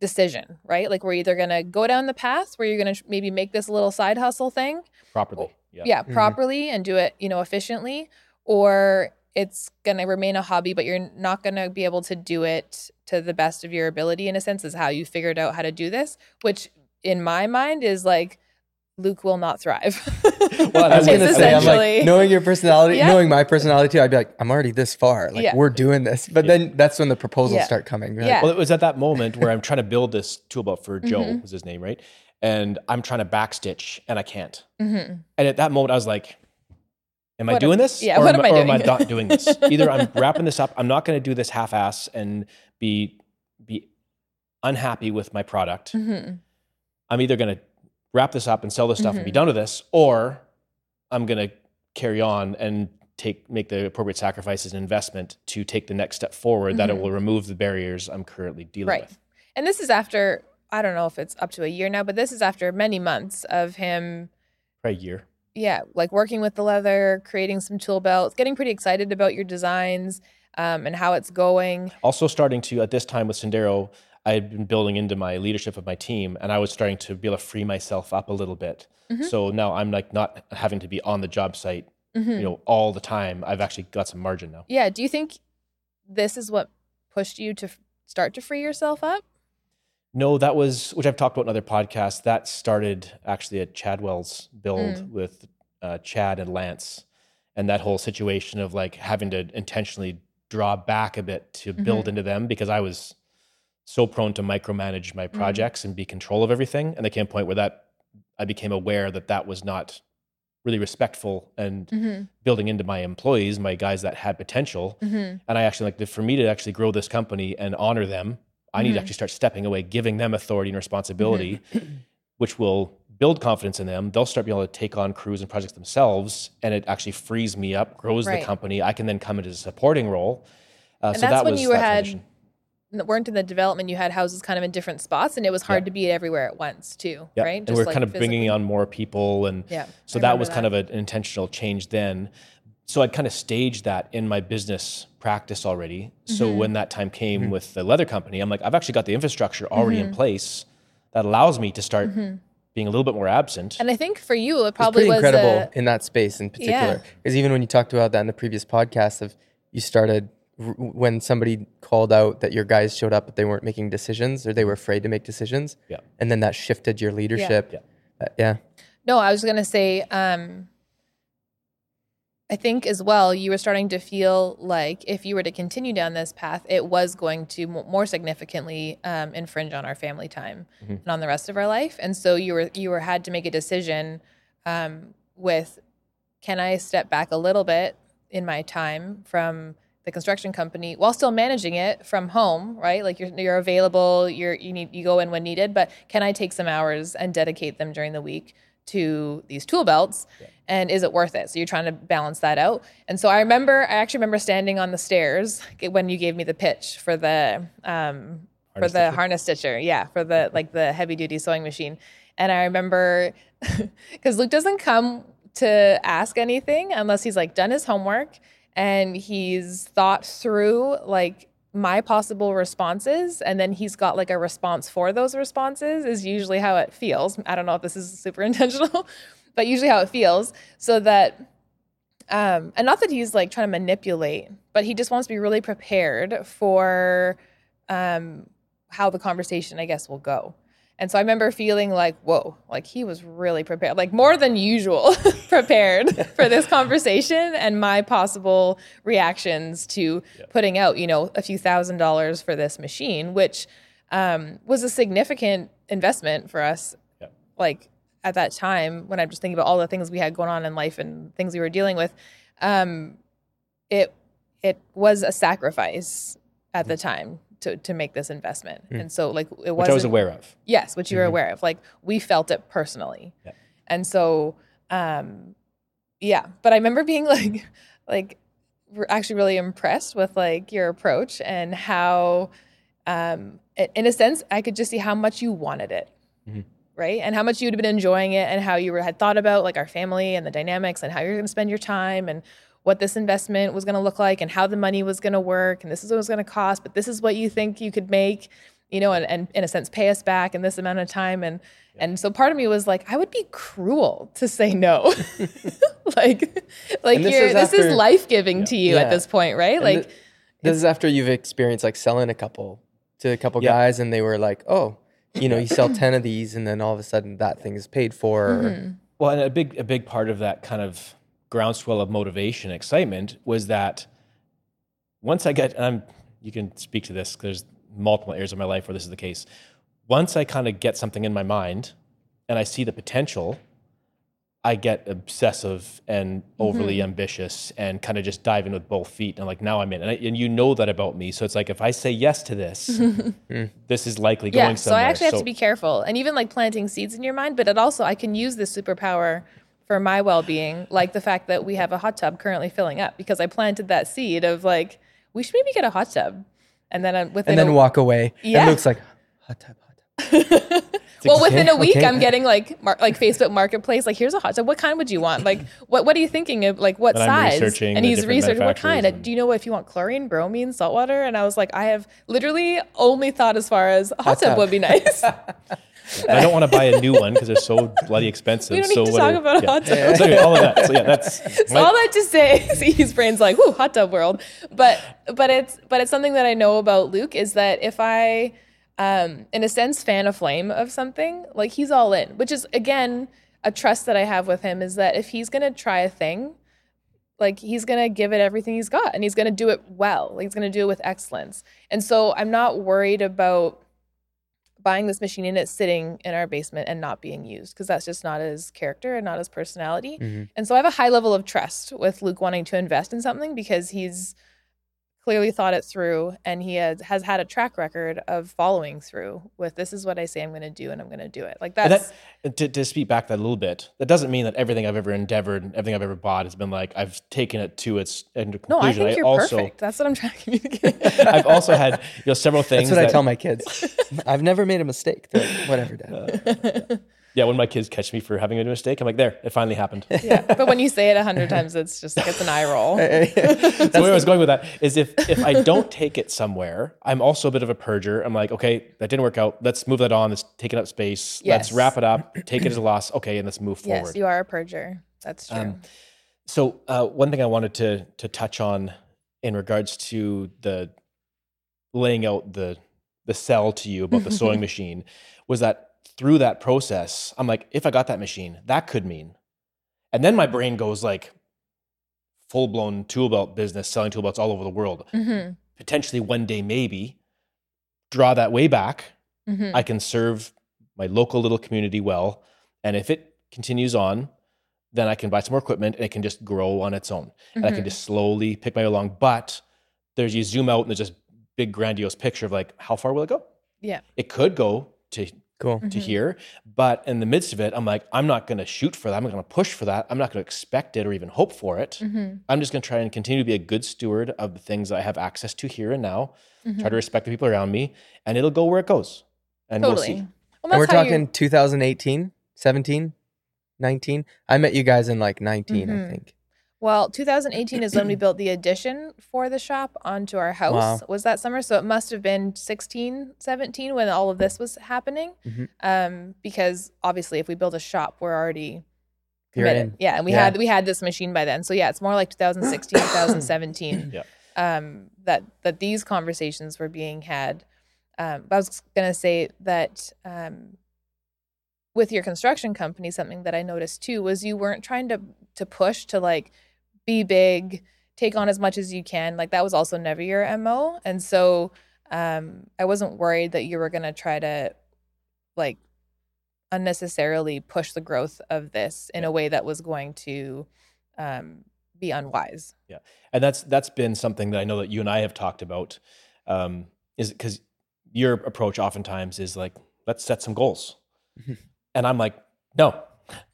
decision, right? Like, we're either going to go down the path where you're going to maybe make this little side hustle thing. Properly. Yeah, yeah mm-hmm. properly, and do it, you know, efficiently. Or it's going to remain a hobby, but you're not going to be able to do it to the best of your ability, in a sense, is how you figured out how to do this, which in my mind is like, Luke will not thrive. Well, I was going to say, I'm like, knowing your personality, yeah. knowing my personality too, I'd be like, I'm already this far. Like, yeah. we're doing this. But yeah. then that's when the proposals yeah. start coming. Right? Yeah. Well, it was at that moment where I'm trying to build this tool belt for Joe, mm-hmm. was his name, right? And I'm trying to backstitch, and I can't. Mm-hmm. And at that moment, I was like, am what I doing am, this? Yeah, or what am, am I doing? Or am I not doing this? Either I'm wrapping this up, I'm not going to do this half-ass and be, be unhappy with my product. Mm-hmm. I'm either going to wrap this up and sell this stuff mm-hmm. and be done with this, or I'm going to carry on and take make the appropriate sacrifices and investment to take the next step forward mm-hmm. that it will remove the barriers I'm currently dealing right. with. And this is after, I don't know if it's up to a year now, but this is after many months of him. Probably a year. Yeah, like working with the leather, creating some tool belts, getting pretty excited about your designs um, and how it's going. Also starting to, at this time with Sendero, I had been building into my leadership of my team, and I was starting to be able to free myself up a little bit. Mm-hmm. So now I'm like not having to be on the job site, mm-hmm. you know, all the time. I've actually got some margin now. Yeah. Do you think this is what pushed you to start to free yourself up? No, that was, which I've talked about in other podcasts, that started actually at Chadwell's build mm. with uh, Chad and Lance, and that whole situation of like having to intentionally draw back a bit to mm-hmm. build into them, because I was so prone to micromanage my projects mm. and be control of everything. And there came a point where that I became aware that that was not really respectful and mm-hmm. building into my employees, my guys that had potential. Mm-hmm. And I actually like, for me to actually grow this company and honor them, I mm-hmm. need to actually start stepping away, giving them authority and responsibility, mm-hmm. which will build confidence in them. They'll start being able to take on crews and projects themselves. And it actually frees me up, grows right. the company. I can then come into a supporting role. Uh, and so that's that when was, you that had... Transition. weren't in the development, you had houses kind of in different spots, and it was hard yeah. to be everywhere at once too, yeah. right? And Just we were like kind of physically. bringing on more people. And yeah. so I that was that. kind of an intentional change then. So I'd kind of staged that in my business practice already. Mm-hmm. So when that time came mm-hmm. with the leather company, I'm like, I've actually got the infrastructure already mm-hmm. in place that allows me to start mm-hmm. being a little bit more absent. And I think for you, it probably it was pretty was incredible a, in that space in particular. Because yeah. even when you talked about that in the previous podcast of you started when somebody called out that your guys showed up but they weren't making decisions, or they were afraid to make decisions. Yeah. And then that shifted your leadership. Yeah. yeah. Uh, yeah. No, I was going to say, um, I think as well, you were starting to feel like if you were to continue down this path, it was going to m- more significantly um, infringe on our family time mm-hmm. and on the rest of our life. And so you were, you were had to make a decision um, with, can I step back a little bit in my time from the construction company while still managing it from home, right? Like you're, you're available, you're, you need, you go in when needed, but can I take some hours and dedicate them during the week to these tool belts, yeah. and is it worth it? So you're trying to balance that out. And so I remember, I actually remember standing on the stairs when you gave me the pitch for the um, for the stitcher? harness stitcher, yeah, for the like the heavy duty sewing machine. And I remember because Luke doesn't come to ask anything unless he's like done his homework and he's thought through like my possible responses, and then he's got like a response for those responses is usually how it feels. I don't know if this is super intentional, but usually how it feels, so that um and not that he's like trying to manipulate, but he just wants to be really prepared for um how the conversation, I guess, will go. And so I remember feeling like, whoa, like he was really prepared, like more than usual prepared for this conversation and my possible reactions to yep. putting out, you know, a few thousand dollars for this machine, which um, was a significant investment for us. Yep. Like at that time, when I'm just thinking about all the things we had going on in life and things we were dealing with, um, it it was a sacrifice at the time. To, to make this investment. Mm. And so like it wasn't. Which I was aware of. Yes, which you were mm-hmm. aware of. Like we felt it personally. Yeah. And so, um, yeah. But I remember being like, like we're actually really impressed with like your approach and how, um, in a sense, I could just see how much you wanted it. Mm-hmm. Right. And how much you'd have been enjoying it and how you were, had thought about like our family and the dynamics and how you're going to spend your time and what this investment was going to look like and how the money was going to work, and this is what it was going to cost, but this is what you think you could make, you know, and, and in a sense pay us back in this amount of time. And yeah. and so part of me was like, I would be cruel to say no. like like and this, you're, is, after, this is life-giving yeah. to you yeah. at this point, right? And like th- This is after you've experienced like selling a couple to a couple yeah. guys, and they were like, oh, you know, you sell ten of these and then all of a sudden that thing is paid for. Mm-hmm. Well, and a big a big part of that kind of groundswell of motivation, excitement was that once I got, and I'm, you can speak to this, there's multiple areas of my life where this is the case. Once I kind of get something in my mind and I see the potential, I get obsessive and overly mm-hmm. ambitious and kind of just dive in with both feet. And I'm like, now I'm in. And, I, and you know that about me. So it's like, if I say yes to this, this is likely yeah, going somewhere. So I actually have so, to be careful. And even like planting seeds in your mind, but it also, I can use this superpower for my well-being, like the fact that we have a hot tub currently filling up because I planted that seed of like, we should maybe get a hot tub. And then within And then a, walk away. Yeah. It looks like, hot tub, hot tub. Well, okay, within a week, okay. I'm getting like mar- like Facebook Marketplace, like here's a hot tub. What kind would you want? Like, what what are you thinking of? Like, what and size? And he's researching, what kind? And, do you know if you want chlorine, bromine, salt water? And I was like, I have literally only thought as far as a hot tub would be nice. I don't want to buy a new one because they're so bloody expensive. We don't need so to talk are, about yeah. hot tub. Yeah. So anyway, all of that. So yeah, that's. So my, all that to say, see, his brain's like, "Woo, hot tub world." But but it's but it's something that I know about Luke is that if I, um, in a sense, fan a flame of something, like he's all in, which is again a trust that I have with him is that if he's gonna try a thing, like he's gonna give it everything he's got, and he's gonna do it well. Like he's gonna do it with excellence. And so I'm not worried about buying this machine and it's sitting in our basement and not being used, because that's just not his character and not his personality. Mm-hmm. And so I have a high level of trust with Luke wanting to invest in something because he's clearly thought it through, and he has, has had a track record of following through with, this is what I say I'm going to do and I'm going to do it. Like that's... That, to, to speak back that a little bit, that doesn't mean that everything I've ever endeavored and everything I've ever bought has been like, I've taken it to its end conclusion. No, I think you're I also, perfect. That's what I'm trying to communicate. I've also had you know several things That's what that, I tell my kids. I've never made a mistake. Like, whatever, Dad. Uh, yeah, when my kids catch me for having a mistake, I'm like, there, it finally happened. Yeah, but when you say it a hundred times, it's just like, it's an eye roll. So where I was going with that is if if I don't take it somewhere, I'm also a bit of a purger. I'm like, okay, that didn't work out. Let's move that on. Let's take it up space. Yes. Let's wrap it up. Take it as a loss. Okay, and let's move forward. Yes, you are a purger. That's true. Um, so uh, one thing I wanted to to touch on in regards to the laying out the the sell to you about the sewing machine was that through that process, I'm like, if I got that machine, that could mean. And then my brain goes like full-blown tool belt business, selling tool belts all over the world. Mm-hmm. Potentially one day, maybe, draw that way back. Mm-hmm. I can serve my local little community well. And if it continues on, then I can buy some more equipment and it can just grow on its own. Mm-hmm. And I can just slowly pick my way along. But there's, you zoom out and there's this big grandiose picture of like, how far will it go? Yeah. It could go to cool. to mm-hmm. hear. But in the midst of it, I'm like, I'm not going to shoot for that. I'm not going to push for that. I'm not going to expect it or even hope for it. Mm-hmm. I'm just going to try and continue to be a good steward of the things that I have access to here and now, mm-hmm. try to respect the people around me, and it'll go where it goes. And totally. We'll see. Well, and we're talking you... two thousand eighteen, seventeen, nineteen. I met you guys in like nineteen, mm-hmm. I think. Well, two thousand eighteen is when we built the addition for the shop onto our house. Wow. Was that summer? So it must have been sixteen, seventeen when all of this was happening. Mm-hmm. Um, because obviously if we build a shop, we're already committed. Yeah, and we yeah. had we had this machine by then. So yeah, it's more like two thousand sixteen, two thousand seventeen yeah. um, that, that these conversations were being had. Um, I was going to say that um, with your construction company, something that I noticed too was you weren't trying to, to push to like – be big, take on as much as you can. Like that was also never your M O. And so um, I wasn't worried that you were going to try to like unnecessarily push the growth of this in yeah. a way that was going to um, be unwise. Yeah. And that's, that's been something that I know that you and I have talked about um, is because your approach oftentimes is like, let's set some goals. Mm-hmm. And I'm like, no.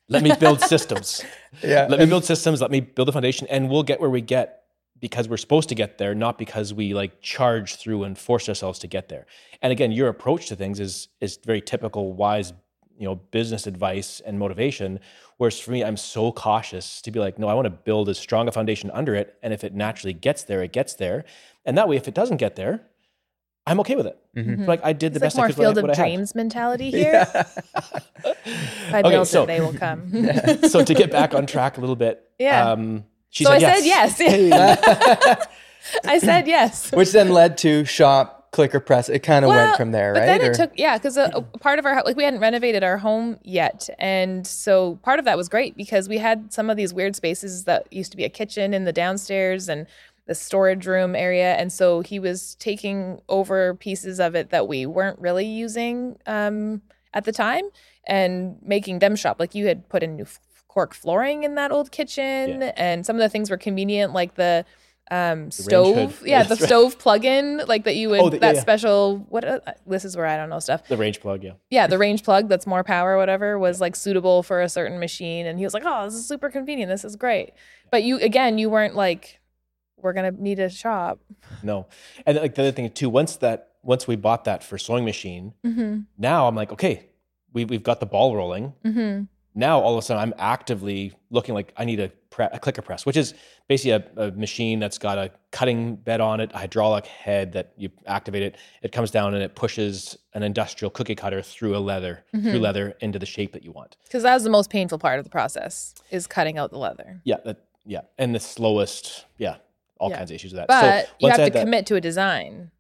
Let me build systems. Yeah. Let me build systems. Let me build a foundation, and we'll get where we get because we're supposed to get there, not because we like charge through and force ourselves to get there. And again, your approach to things is is very typical, wise, you know, business advice and motivation. Whereas for me, I'm so cautious to be like, no, I want to build as strong a foundation under it, and if it naturally gets there, it gets there. And that way, if it doesn't get there, I'm okay with it. Mm-hmm. Like I did the it's best like I could. More field of dreams mentality here. Yeah. If I build okay, so, it, they will come. Yeah. So to get back on track a little bit. Yeah. Um, she so said I yes. said yes. I said yes. Which then led to shop, clicker press. It kind of well, went from there, right? But then or? It took, yeah, because a, a part of our, like we hadn't renovated our home yet. And so part of that was great because we had some of these weird spaces that used to be a kitchen in the downstairs and the storage room area. And so he was taking over pieces of it that we weren't really using um, at the time and making them shop. Like you had put in new f- cork flooring in that old kitchen yeah. and some of the things were convenient, like the um, the stove. Yeah, the right. stove plug-in, like that you would, oh, the, that yeah, special, what, uh, this is where I don't know stuff. The range plug, yeah. Yeah, the range plug that's more power, whatever, was like suitable for a certain machine. And he was like, oh, this is super convenient. This is great. But you, again, you weren't like, we're gonna need a shop. No, and like the other thing too. Once that, once we bought that for sewing machine, mm-hmm. now I'm like, okay, we we've got the ball rolling. Mm-hmm. Now all of a sudden, I'm actively looking like I need a, pre- a clicker press, which is basically a, a machine that's got a cutting bed on it, a hydraulic head that you activate it. It comes down and it pushes an industrial cookie cutter through a leather, mm-hmm. through leather into the shape that you want. Because that was the most painful part of the process is cutting out the leather. Yeah, that, yeah, and the slowest, yeah. All yeah. kinds of issues with that. But so you have to that, commit to a design.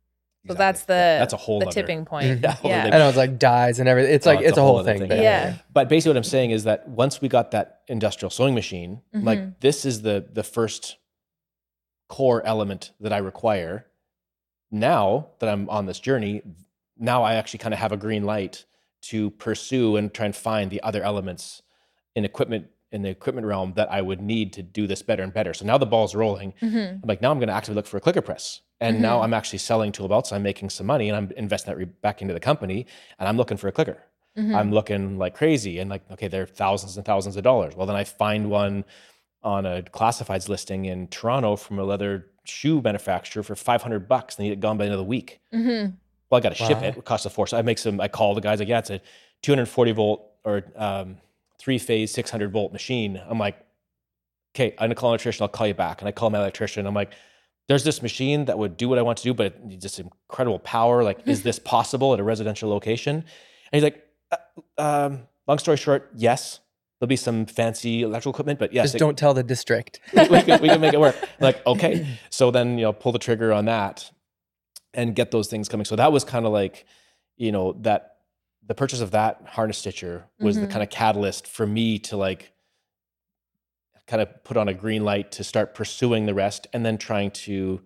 So exactly. that's the yeah, that's a whole the other, tipping point. Yeah. yeah. And I was like dyes and everything. It's no, like it's, it's a whole, whole thing. thing. Yeah. yeah. But basically what I'm saying is that once we got that industrial sewing machine, mm-hmm. like this is the the first core element that I require. Now that I'm on this journey, now I actually kind of have a green light to pursue and try and find the other elements in equipment in the equipment realm that I would need to do this better and better. So now the ball's rolling. Mm-hmm. I'm like, now I'm going to actively look for a clicker press. And mm-hmm. now I'm actually selling tool belts. I'm making some money and I'm investing that re- back into the company. And I'm looking for a clicker. Mm-hmm. I'm looking like crazy. And like, okay, there are thousands and thousands of dollars. Well, then I find one on a classifieds listing in Toronto from a leather shoe manufacturer for five hundred bucks. And they get gone by the end of the week. Mm-hmm. Well, I got to wow. ship it. It costs a fortune. So I make some, I call the guys like, yeah, it's a two hundred forty volt or, um, three-phase, six hundred volt machine. I'm like, okay, I'm going to call an electrician. I'll call you back. And I call my electrician. I'm like, there's this machine that would do what I want to do, but it needs this incredible power. Like, is this possible at a residential location? And he's like, uh, um, long story short, yes. There'll be some fancy electrical equipment, but yes. Just it, don't tell the district. we, we, can, we can make it work. I'm like, okay. So then, you know, pull the trigger on that and get those things coming. So that was kind of like, you know, that the purchase of that harness stitcher was mm-hmm. the kind of catalyst for me to like kind of put on a green light to start pursuing the rest and then trying to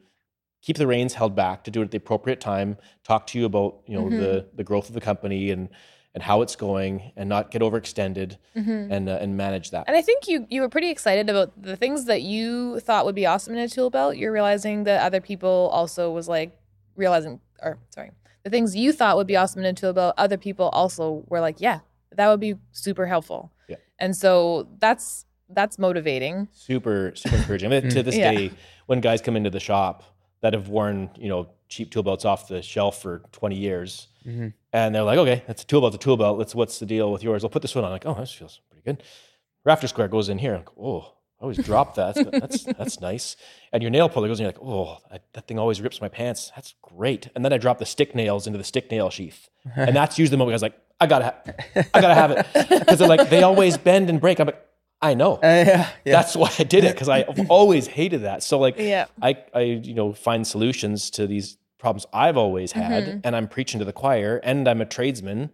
keep the reins held back to do it at the appropriate time, talk to you about, you know, mm-hmm. the, the growth of the company and, and how it's going and not get overextended mm-hmm. and, uh, and manage that. And I think you, you were pretty excited about the things that you thought would be awesome in a tool belt. You're realizing that other people also was like realizing, or sorry, the the things you thought would be awesome and intuitable, other people also were like, yeah, that would be super helpful. Yeah. And so that's that's motivating. Super, super encouraging. I mean, to this yeah. day, when guys come into the shop that have worn, you know, cheap tool belts off the shelf for twenty years, mm-hmm. and they're like, okay, that's a tool belt, it's a tool belt. Let's, what's the deal with yours? I'll put this one on. Like, oh, this feels pretty good. Rafter square goes in here. Like, oh, I always drop that. That's, that's that's nice. And your nail puller goes in. You're like, oh, I, that thing always rips my pants. That's great. And then I drop the stick nails into the stick nail sheath, and that's usually the moment I was like, I gotta, ha- I gotta have it, because they're like, they always bend and break. I'm like, I know. Uh, yeah, yeah. That's why I did it, because I've always hated that. So like, yeah. I I you know find solutions to these problems I've always had, mm-hmm. and I'm preaching to the choir, and I'm a tradesman.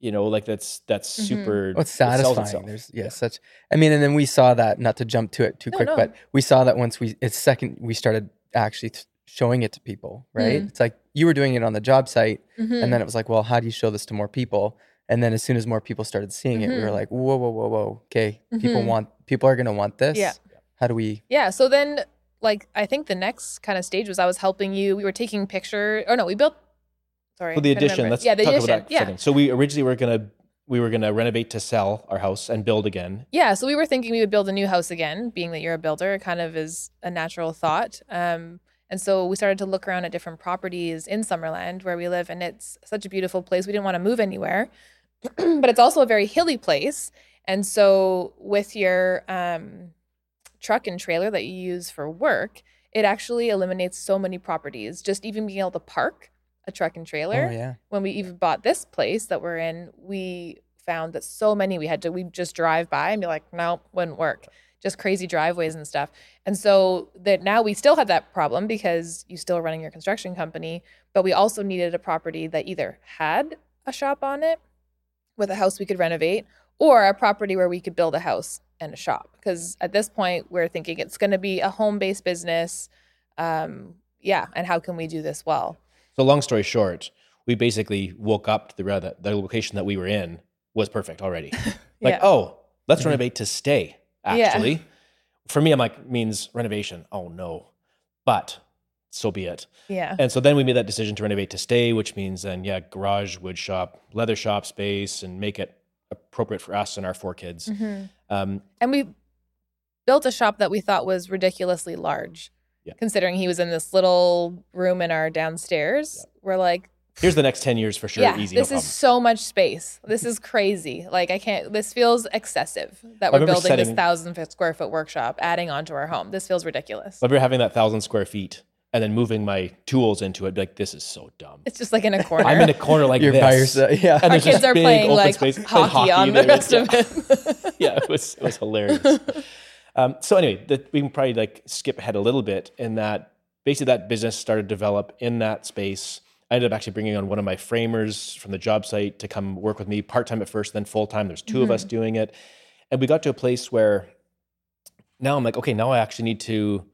You know, like that's that's mm-hmm. super. Well, it's satisfying. It There's yeah, yeah, such. I mean, and then we saw that. Not to jump to it too no, quick, no. but we saw that once we. It's second we started actually th- showing it to people. Right. Mm-hmm. It's like you were doing it on the job site, mm-hmm. and then it was like, well, how do you show this to more people? And then as soon as more people started seeing mm-hmm. it, we were like, whoa, whoa, whoa, whoa. Okay, mm-hmm. people want. People are gonna want this. Yeah. How do we? Yeah. So then, like, I think the next kind of stage was I was helping you. We were taking pictures. Oh no, we built. Sorry, well, the addition. Let's yeah, the talk addition. About that for yeah. a second. So we originally were gonna we were gonna renovate to sell our house and build again. Yeah, so we were thinking we would build a new house again, being that you're a builder. It kind of is a natural thought. Um, and so we started to look around at different properties in Summerland where we live, and it's such a beautiful place. We didn't want to move anywhere, but it's also a very hilly place. And so with your um, truck and trailer that you use for work, it actually eliminates so many properties. Just even being able to park a truck and trailer. Oh, yeah. When we even bought this place that we're in, we found that so many we had to, we just drive by and be like, nope, wouldn't work. Just crazy driveways and stuff. And so that now we still have that problem because you're still running your construction company, but we also needed a property that either had a shop on it with a house we could renovate, or a property where we could build a house and a shop. Because at this point we're thinking it's going to be a home-based business. Um, yeah. And how can we do this well? So long story short, we basically woke up to the, the location that we were in was perfect already. Like, yeah. oh, let's mm-hmm. renovate to stay, actually. Yeah. For me, I'm like, means renovation. Oh, no. But so be it. Yeah. And so then we made that decision to renovate to stay, which means then, yeah, garage, wood shop, leather shop space, and make it appropriate for us and our four kids. Mm-hmm. Um, and we built a shop that we thought was ridiculously large. Yeah. Considering he was in this little room in our downstairs, yeah. we're like, here's the next ten years for sure. Yeah, easy, this no is so much space. This is crazy. Like, I can't, this feels excessive that we're building setting, this thousand square foot workshop, adding onto our home. This feels ridiculous. I remember having that thousand square feet and then moving my tools into it. Like, this is so dumb. It's just like in a corner. I'm in a corner like You're this. By yourself, yeah. And our kids are playing like space, hockey, hockey on the rest yeah. of it. yeah, it was, it was hilarious. Um, so anyway, the, we can probably like skip ahead a little bit in that basically that business started to develop in that space. I ended up actually bringing on one of my framers from the job site to come work with me part-time at first, then full-time. There's two mm-hmm. of us doing it. And we got to a place where now I'm like, okay, now I actually need to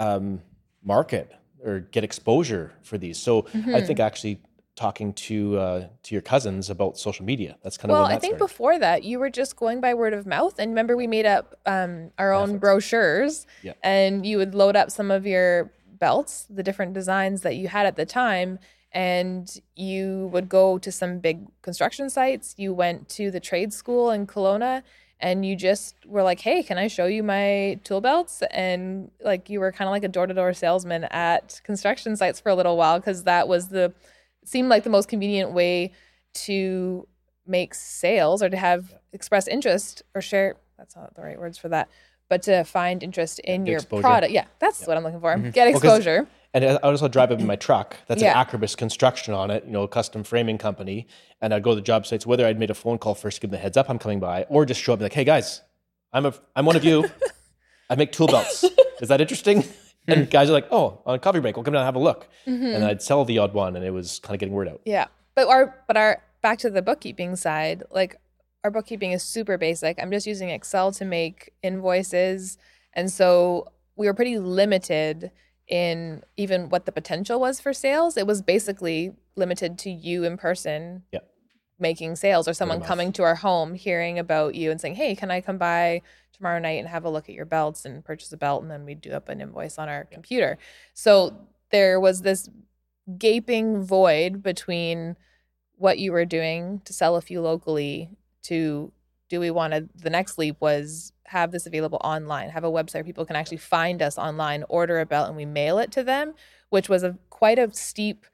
um, market or get exposure for these. So mm-hmm. I think actually talking to uh, to your cousins about social media. That's kind of well, when that I think started. Before that, you were just going by word of mouth. And remember, we made up um, our own Perfect. brochures, yeah. and you would load up some of your belts, the different designs that you had at the time, and you would go to some big construction sites. You went to the trade school in Kelowna, and you just were like, hey, can I show you my tool belts? And like you were kind of like a door-to-door salesman at construction sites for a little while, because that was the... seemed like the most convenient way to make sales or to have express interest or share. That's not the right words for that, but to find interest in Get your exposure. Product. Yeah, that's yeah. what I'm looking for. Mm-hmm. Get exposure. Well, and I also drive up in my truck. That's yeah. an Akribis construction on it, you know, a custom framing company. And I'd go to the job sites, whether I'd made a phone call first to give them the heads up I'm coming by, or just show up and be like, hey guys, I'm a, I'm one of you. I make tool belts. Is that interesting? And guys are like, oh, on a coffee break, we'll come down and have a look. Mm-hmm. And I'd sell the odd one, and it was kind of getting word out. Yeah. But our but our back to the bookkeeping side, like our bookkeeping is super basic. I'm just using Excel to make invoices. And so we were pretty limited in even what the potential was for sales. It was basically limited to you in person yeah. making sales, or someone coming to our home, hearing about you and saying, hey, can I come by tomorrow night and have a look at your belts and purchase a belt, and then we'd do up an invoice on our yeah. computer. So there was this gaping void between what you were doing to sell a few locally to do we want to, the next leap was have this available online, have a website people can actually find us online, order a belt, and we mail it to them, which was a quite a steep,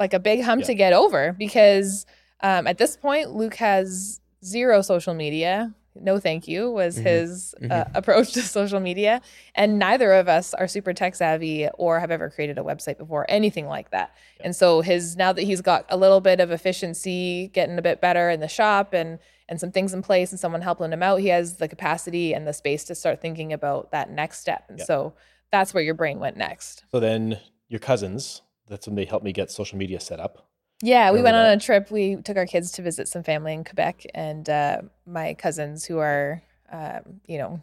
like a big hump yeah. to get over because um, at this point, Luke has zero social media. No thank you was mm-hmm. his uh, mm-hmm. approach to social media. And neither of us are super tech savvy or have ever created a website before, anything like that. Yeah. And so his, now that he's got a little bit of efficiency, getting a bit better in the shop and and some things in place and someone helping him out, he has the capacity and the space to start thinking about that next step. And yeah. so that's where your brain went next. So then your cousins, that's when they helped me get social media set up. Yeah, we went on a trip. We took our kids to visit some family in Quebec, and uh, my cousins who are, um, you know,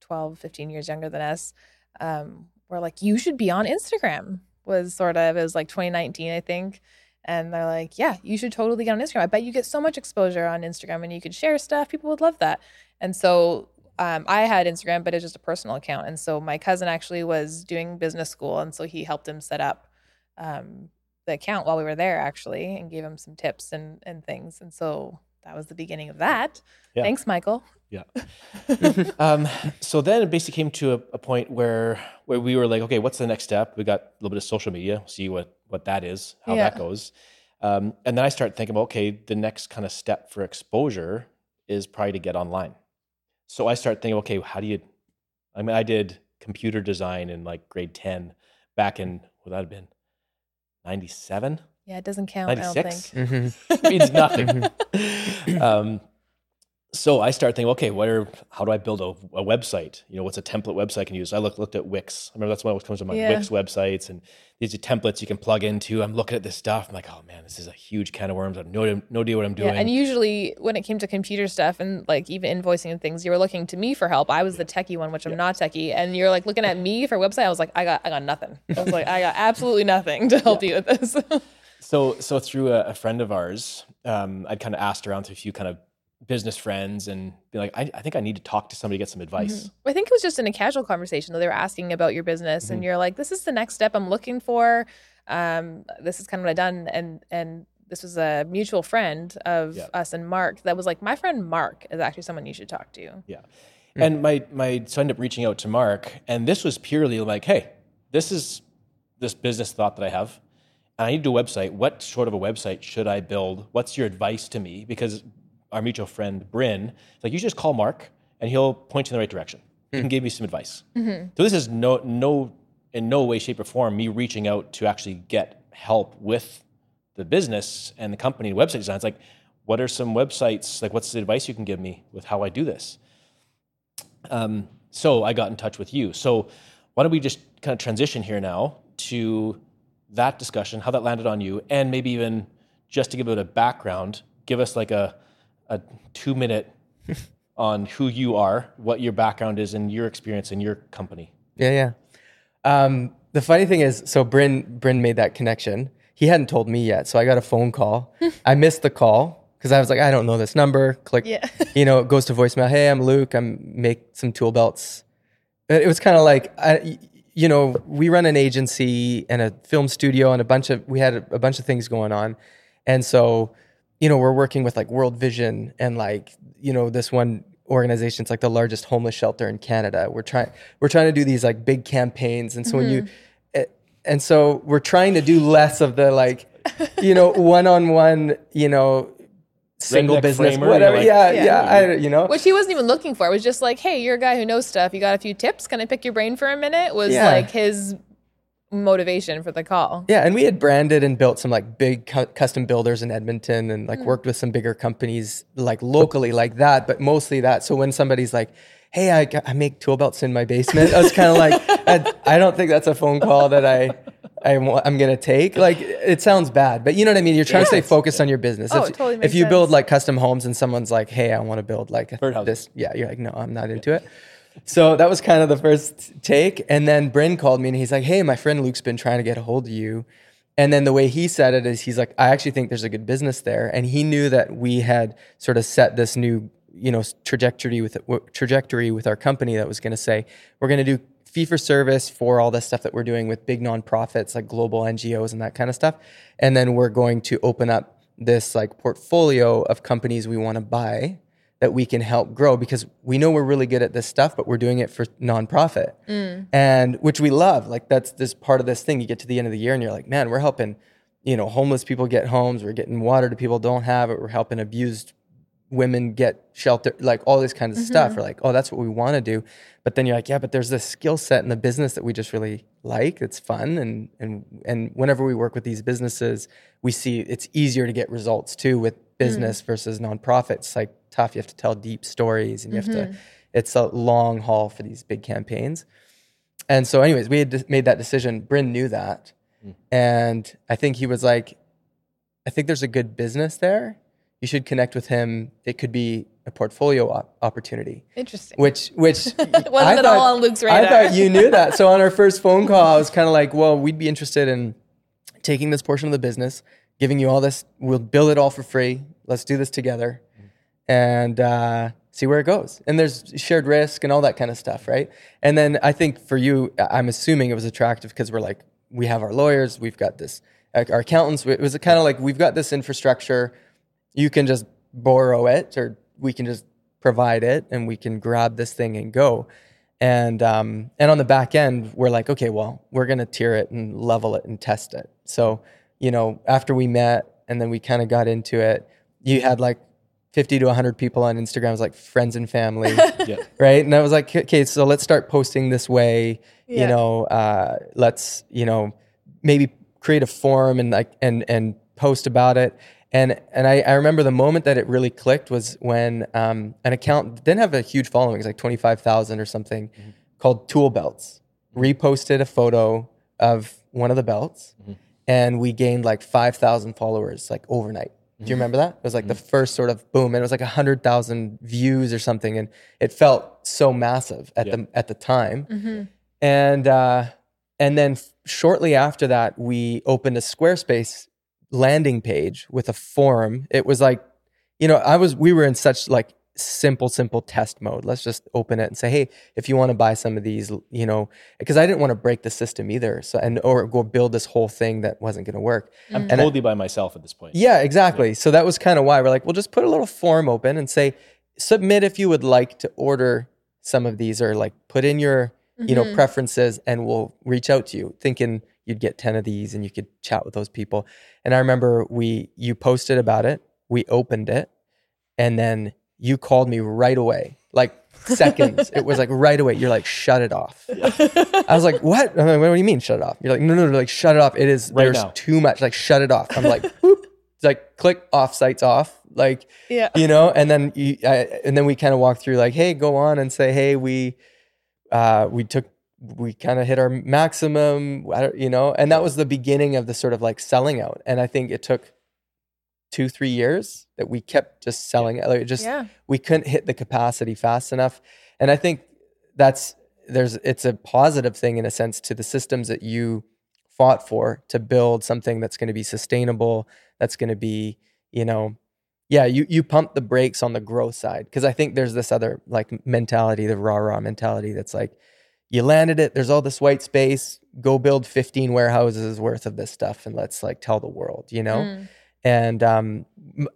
twelve, fifteen years younger than us, um, were like, you should be on Instagram, was sort of, it was like twenty nineteen, I think. And they're like, yeah, you should totally get on Instagram. I bet you get so much exposure on Instagram and you could share stuff. People would love that. And so um, I had Instagram, but it's just a personal account. And so my cousin actually was doing business school, and so he helped him set up um the account while we were there actually, and gave him some tips and, and things. And so that was the beginning of that. Yeah. Thanks, Michael. Yeah. um, so then it basically came to a, a point where, where we were like, okay, what's the next step? We got a little bit of social media, see what, what that is, how yeah. that goes. Um, and then I started thinking about, okay, the next kind of step for exposure is probably to get online. So I started thinking, okay, how do you, I mean, I did computer design in like grade ten back in, what would that have been? ninety-seven? Yeah, it doesn't count, ninety-six? I don't think. Mm-hmm. It means nothing. um, so I started thinking, okay, what are, how do I build a, a website? You know, what's a template website I can use? I look, looked at Wix. I remember that's what comes to my yeah. Wix websites, and these are templates you can plug into. I'm looking at this stuff. I'm like, oh man, this is a huge can of worms. I have no, no idea what I'm doing. Yeah, and usually when it came to computer stuff and like even invoicing and things, you were looking to me for help. I was the techie one, which I'm yeah. not techie. And you're like looking at me for website. I was like, I got I got nothing. I was like, I got absolutely nothing to help yeah. you with this. so so through a, a friend of ours, um, I'd kind of asked around to a few kind of business friends and be like, I, I think I need to talk to somebody, get some advice. Mm-hmm. I think it was just in a casual conversation though. They were asking about your business mm-hmm. and you're like, this is the next step I'm looking for. Um, this is kind of what I've done. And, and this was a mutual friend of yeah. us and Mark that was like, my friend Mark is actually someone you should talk to. Yeah. Mm-hmm. And my, my, so I ended up reaching out to Mark, and this was purely like, hey, this is this business thought that I have. And I need to do a website. What sort of a website should I build? What's your advice to me? Because our mutual friend, Bryn, is like, you just call Mark and he'll point you in the right direction mm. and give me some advice. Mm-hmm. So this is no, no, in no way, shape or form, me reaching out to actually get help with the business and the company and website design. It's like, what are some websites, like what's the advice you can give me with how I do this? Um, so I got in touch with you. So why don't we just kind of transition here now to that discussion, how that landed on you, and maybe even just to give it a background, give us like a, a two-minute on who you are, what your background is, and your experience in your company. Yeah, yeah. Um, the funny thing is, so Bryn, Bryn made that connection. He hadn't told me yet, so I got a phone call. I missed the call because I was like, I don't know this number. Click, yeah. you know, it goes to voicemail. Hey, I'm Luke. I'm make some tool belts. It was kind of like, I, you know, we run an agency and a film studio and a bunch of, we had a, a bunch of things going on. And so, you know, we're working with like World Vision and like, you know, this one organization, it's like the largest homeless shelter in Canada. We're trying, we're trying to do these like big campaigns. And so mm-hmm. when you, it, and so we're trying to do less of the like, you know, one-on-one, you know, single Redneck business, framer, whatever. Like, yeah, yeah, yeah. I, you know, which he wasn't even looking for. It was just like, hey, you're a guy who knows stuff. You got a few tips. Can I pick your brain for a minute? Was yeah. like his motivation for the call. Yeah, and we had branded and built some like big cu- custom builders in Edmonton and like mm. worked with some bigger companies like locally like that, but mostly that. So when somebody's like, hey, I, I make tool belts in my basement, I was kind of like, I, I don't think that's a phone call that I, I I'm going to take. Like, it sounds bad, but you know what I mean? You're trying yes. to stay focused on your business. Oh, if, it totally makes if you sense. Build like custom homes and someone's like, hey, I want to build like a, this. Yeah, you're like, no, I'm not into it. So that was kind of the first take. And then Bryn called me and he's like, hey, my friend Luke's been trying to get a hold of you. And then the way he said it is he's like, I actually think there's a good business there. And he knew that we had sort of set this new, you know, trajectory with trajectory with our company that was going to say, we're going to do fee for service for all the stuff that we're doing with big nonprofits like global N G Os and that kind of stuff. And then we're going to open up this like portfolio of companies we want to buy that we can help grow, because we know we're really good at this stuff, but we're doing it for nonprofit, mm. and which we love. Like that's this part of this thing. You get to the end of the year and you're like, man, we're helping, you know, homeless people get homes. We're getting water to people don't have it. We're helping abused women get shelter, like all this kind of mm-hmm. stuff. We're like, oh, that's what we want to do. But then you're like, yeah, but there's this skill set in the business that we just really like. It's fun. And, and, and whenever we work with these businesses, we see it's easier to get results too with business mm. versus nonprofits. Like tough. You have to tell deep stories and you mm-hmm. have to, it's a long haul for these big campaigns. And so anyways, we had made that decision. Bryn knew that. Mm. And I think he was like, I think there's a good business there. You should connect with him. It could be a portfolio op- opportunity. Interesting. Which which wasn't I at thought, all on Luke's radar. I thought you knew that. So on our first phone call, I was kind of like, well, we'd be interested in taking this portion of the business, giving you all this. We'll bill it all for free. Let's do this together and uh, see where it goes. And there's shared risk and all that kind of stuff, right? And then I think for you, I'm assuming it was attractive because we're like, we have our lawyers. We've got this, our accountants. It was kind of like, we've got this infrastructure. You can just borrow it, or we can just provide it, and we can grab this thing and go. And um, and on the back end, we're like, okay, well, we're going to tier it and level it and test it. So, you know, after we met and then we kind of got into it, you had like fifty to one hundred people on Instagram. It was like friends and family, yeah. right? And I was like, okay, so let's start posting this way. Yeah. You know, uh, let's, you know, maybe create a forum and like and and post about it. And and I, I remember the moment that it really clicked was when um, an account didn't have a huge following, it was like twenty-five thousand or something, mm-hmm. called Tool Belts, reposted a photo of one of the belts, mm-hmm. and we gained like five thousand followers like overnight. Mm-hmm. Do you remember that? It was like mm-hmm. the first sort of boom, and it was like one hundred thousand views or something, and it felt so massive at yeah. the at the time. Mm-hmm. And uh, and then f- shortly after that, we opened a Squarespace landing page with a forum. It was like, you know, I was, we were in such like simple, simple test mode. Let's just open it and say, hey, if you want to buy some of these, you know, because I didn't want to break the system either. So, and, or go build this whole thing that wasn't going to work. I'm and totally I, by myself at this point. Yeah, exactly. Yeah. So that was kind of why we're like, well, just put a little form open and say, submit if you would like to order some of these, or like put in your, mm-hmm. you know, preferences, and we'll reach out to you, thinking you'd get ten of these and you could chat with those people. And I remember we, you posted about it, we opened it, and then you called me right away, like seconds. It was like right away. You're like, shut it off. Yeah. I was like, what? I'm like, what do you mean shut it off? You're like, no, no, no, like shut it off. It is, right there's now. Too much. Like shut it off. I'm like, whoop. It's like click off sites off. Like, yeah. you know, and then, you, I, and then we kind of walked through like, hey, go on and say, hey, we, uh, we took, we kind of hit our maximum, you know, and that was the beginning of the sort of like selling out. And I think it took two, three years that we kept just selling out. Like just, yeah. we couldn't hit the capacity fast enough. And I think that's, there's, it's a positive thing in a sense to the systems that you fought for to build something that's going to be sustainable. That's going to be, you know, yeah, you, you pump the brakes on the growth side. Cause I think there's this other like mentality, the rah, rah mentality that's like, you landed it, there's all this white space, go build fifteen warehouses worth of this stuff and let's like tell the world, you know? Mm. And um,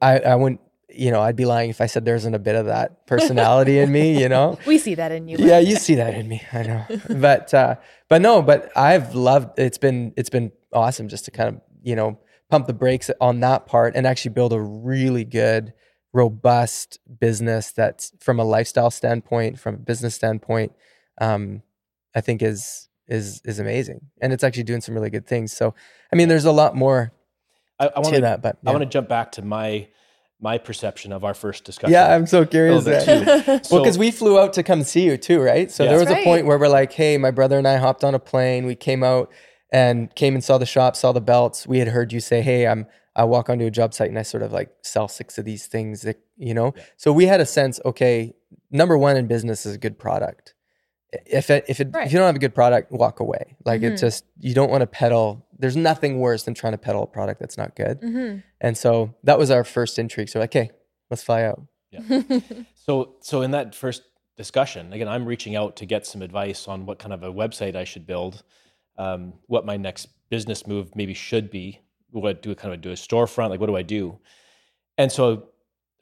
I, I wouldn't, you know, I'd be lying if I said there isn't a bit of that personality in me, you know? We see that in you. Yeah, right? You see that in me, I know. But uh, but no, but I've loved, it's been it's been awesome just to kind of, you know, pump the brakes on that part and actually build a really good, robust business that's from a lifestyle standpoint, from a business standpoint, um, I think is is is amazing, and it's actually doing some really good things. So, I mean, there's a lot more I, I wanna, to that. But yeah. I want to jump back to my my perception of our first discussion. Yeah, I'm so curious. Well, because we flew out to come see you too, right? So yeah. there was right. a point where we're like, hey, my brother and I hopped on a plane. We came out and came and saw the shop, saw the belts. We had heard you say, hey, I'm I walk onto a job site and I sort of like sell six of these things, that, you know. Yeah. So we had a sense. Okay, number one in business is a good product. If it, if, it, right. if you don't have a good product, walk away. Like mm-hmm. it just, you don't want to peddle. There's nothing worse than trying to peddle a product that's not good. Mm-hmm. And so that was our first intrigue. So like, hey, let's fly out. Yeah. so so in that first discussion. Again, I'm reaching out to get some advice on what kind of a website I should build, um, what my next business move maybe should be. What do I kind of do a storefront? Like, what do I do? And so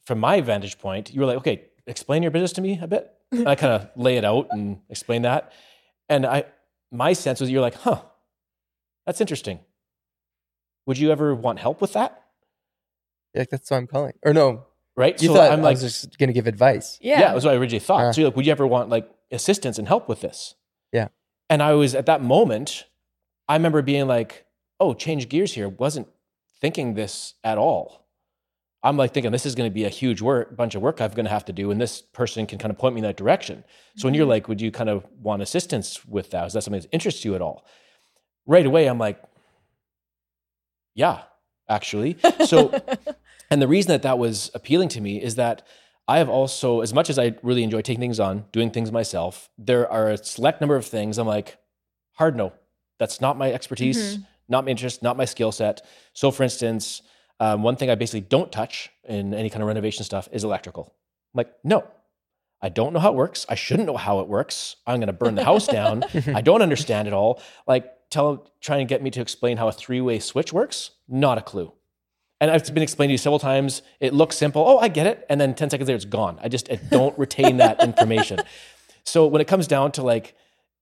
from my vantage point, you were like, okay, explain your business to me a bit. And I kind of lay it out and explain that. And I, my sense was you're like, huh, that's interesting. Would you ever want help with that? Yeah, that's why I'm calling. Or no. Right? You so thought I'm like, I was just going to give advice. Yeah. Yeah, that was what I originally thought. Uh, so you're like, would you ever want like assistance and help with this? Yeah. And I was, at that moment, I remember being like, oh, change gears here. Wasn't thinking this at all. I'm like thinking this is going to be a huge work, bunch of work I'm going to have to do, and this person can kind of point me in that direction. So when you're like, would you kind of want assistance with that? Is that something that interests you at all? Right away, I'm like, yeah, actually. So, and the reason that that was appealing to me is that I have also, as much as I really enjoy taking things on, doing things myself, there are a select number of things I'm like, hard no. That's not my expertise, mm-hmm. not my interest, not my skill set. So for instance, Um, one thing I basically don't touch in any kind of renovation stuff is electrical. I'm like, no, I don't know how it works. I shouldn't know how it works. I'm going to burn the house down. I don't understand it all. Like tell, trying to get me to explain how a three-way switch works, not a clue. And I've been explained to you several times. It looks simple. Oh, I get it. And then ten seconds later, it's gone. I just I don't retain that information. So when it comes down to like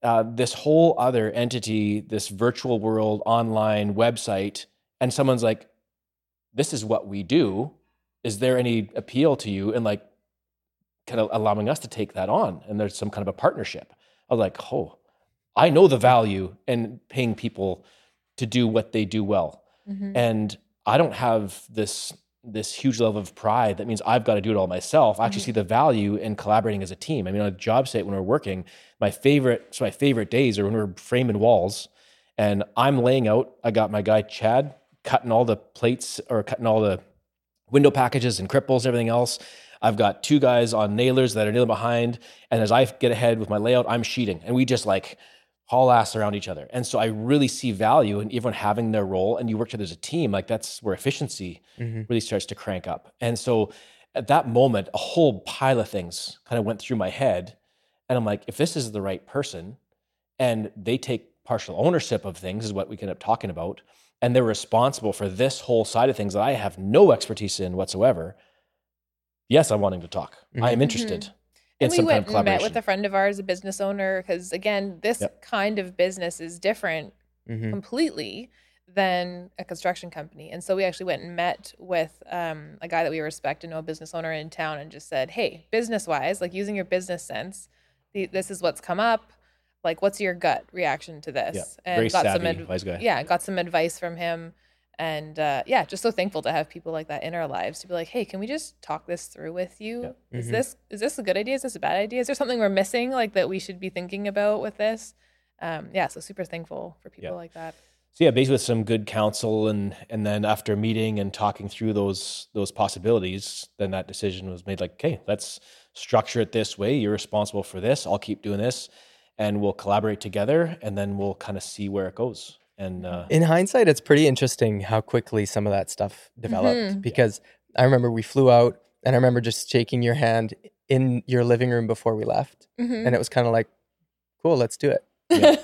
uh, this whole other entity, this virtual world, online website, and someone's like, this is what we do. Is there any appeal to you in like kind of allowing us to take that on? And there's some kind of a partnership. I was like, oh, I know the value in paying people to do what they do well. Mm-hmm. And I don't have this, this huge level of pride that means I've got to do it all myself. I actually mm-hmm. see the value in collaborating as a team. I mean, on a job site when we're working, my favorite, so my favorite days are when we're framing walls and I'm laying out, I got my guy, Chad, cutting all the plates or cutting all the window packages and cripples, and everything else. I've got two guys on nailers that are nailing behind. And as I get ahead with my layout, I'm sheeting. And we just like haul ass around each other. And so I really see value in everyone having their role and you work together as a team. Like that's where efficiency mm-hmm. really starts to crank up. And so at that moment, a whole pile of things kind of went through my head. And I'm like, if this is the right person and they take partial ownership of things is what we end up talking about. And they're responsible for this whole side of things that I have no expertise in whatsoever. Yes, I'm wanting to talk. Mm-hmm. I am interested mm-hmm. in and some we kind of collaboration. And we met with a friend of ours, a business owner, because again, this yep. kind of business is different mm-hmm. completely than a construction company. And so we actually went and met with um, a guy that we respect and know, a business owner in town, and just said, hey, business-wise, like using your business sense, the, this is what's come up. Like, what's your gut reaction to this? Yeah, and very got savvy, some ad- wise guy. Yeah, got some advice from him. And uh, yeah, just so thankful to have people like that in our lives to be like, hey, can we just talk this through with you? Yeah. Mm-hmm. Is this is this a good idea? Is this a bad idea? Is there something we're missing like that we should be thinking about with this? Um, yeah, so super thankful for people yeah. like that. So yeah, basically with some good counsel and and then after meeting and talking through those those possibilities, then that decision was made like, okay, let's structure it this way. You're responsible for this. I'll keep doing this. And we'll collaborate together, and then we'll kind of see where it goes. And uh, in hindsight, it's pretty interesting how quickly some of that stuff developed. Mm-hmm. Because yeah. I remember we flew out, and I remember just shaking your hand in your living room before we left, mm-hmm. and it was kind of like, "Cool, let's do it." Yeah.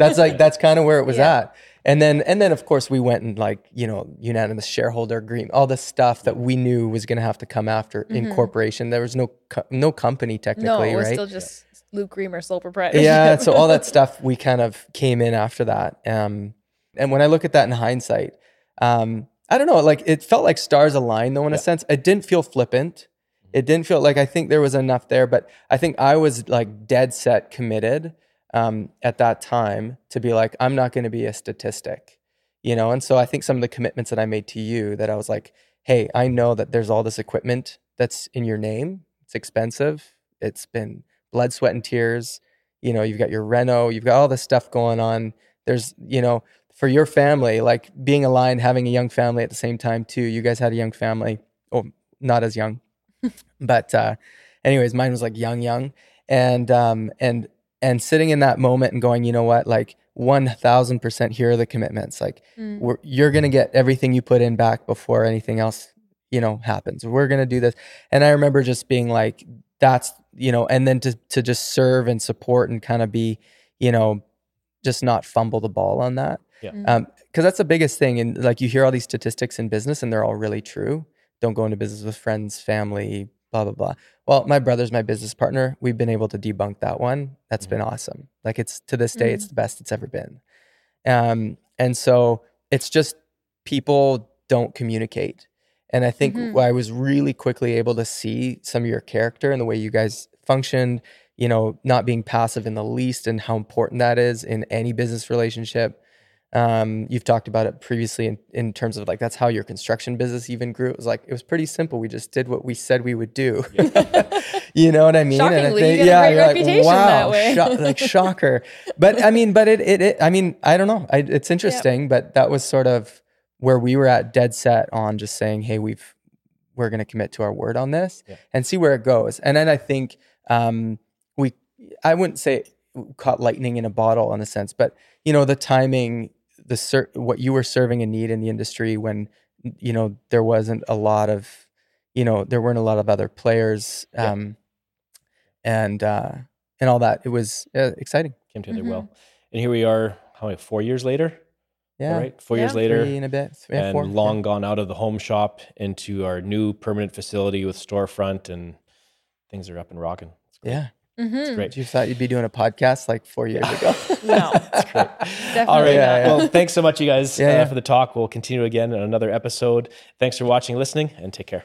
That's like that's kind of where it was yeah. at. And then, and then, of course, we went and like you know, unanimous shareholder agreement, all the stuff that we knew was going to have to come after mm-hmm. incorporation. There was no co- no company technically, no, it was right? Still just. Yeah. Luke Riemer, sole proprietorship. Yeah, so all that stuff we kind of came in after that. Um, and when I look at that in hindsight, um, I don't know, like it felt like stars aligned though in yeah. a sense. It didn't feel flippant. It didn't feel like I think there was enough there, but I think I was like dead set committed um, at that time to be like, I'm not going to be a statistic, you know? And so I think some of the commitments that I made to you that I was like, hey, I know that there's all this equipment that's in your name. It's expensive. It's been blood, sweat, and tears. You know, you've got your reno, you've got all this stuff going on. There's, you know, for your family, like being aligned, having a young family at the same time too. You guys had a young family. Oh, not as young. But uh, anyways, mine was like young, young. And, um, and, and sitting in that moment and going, you know what, like one thousand percent here are the commitments. Like mm. we're, you're going to get everything you put in back before anything else, you know, happens. We're going to do this. And I remember just being like, that's, you know, and then to to just serve and support and kind of be, you know, just not fumble the ball on that. Yeah. Um, because that's the biggest thing. And like, you hear all these statistics in business and they're all really true. Don't go into business with friends, family, blah, blah, blah. Well, my brother's my business partner. We've been able to debunk that one. That's mm-hmm. been awesome. Like, it's to this day, mm-hmm. it's the best it's ever been. Um, and so it's just people don't communicate. And I think mm-hmm. I was really quickly able to see some of your character and the way you guys functioned, you know, not being passive in the least, and how important that is in any business relationship. Um, you've talked about it previously in, in terms of like, that's how your construction business even grew. It was like, it was pretty simple. We just did what we said we would do. Yeah. You know what I mean? Shockingly, and I think, you get a great reputation that way. Yeah, you're like, wow, sho- like shocker. But I mean, but it, it, it I mean, I don't know. I, it's interesting, yep. but that was sort of where we were at, dead set on just saying, hey, we've, we're going to commit to our word on this yeah. and see where it goes. And then I think, um, we, I wouldn't say caught lightning in a bottle in a sense, but you know, the timing, the ser- what you were serving a need in the industry when, you know, there wasn't a lot of, you know, there weren't a lot of other players, um, yeah. and, uh, and all that. It was uh, exciting. Came together mm-hmm. well. And here we are, how many, four years later? Yeah. All right. Four yeah. years later. Three and a bit. Yeah, and four. long yeah. gone out of the home shop into our new permanent facility with storefront, and things are up and rocking. It's great. Yeah. Mm-hmm. It's great. You thought you'd be doing a podcast like four years ago. No. It's great. Definitely All right. Yeah, yeah. Well, thanks so much, you guys, yeah, uh, yeah. for the talk. We'll continue again in another episode. Thanks for watching, listening, and take care.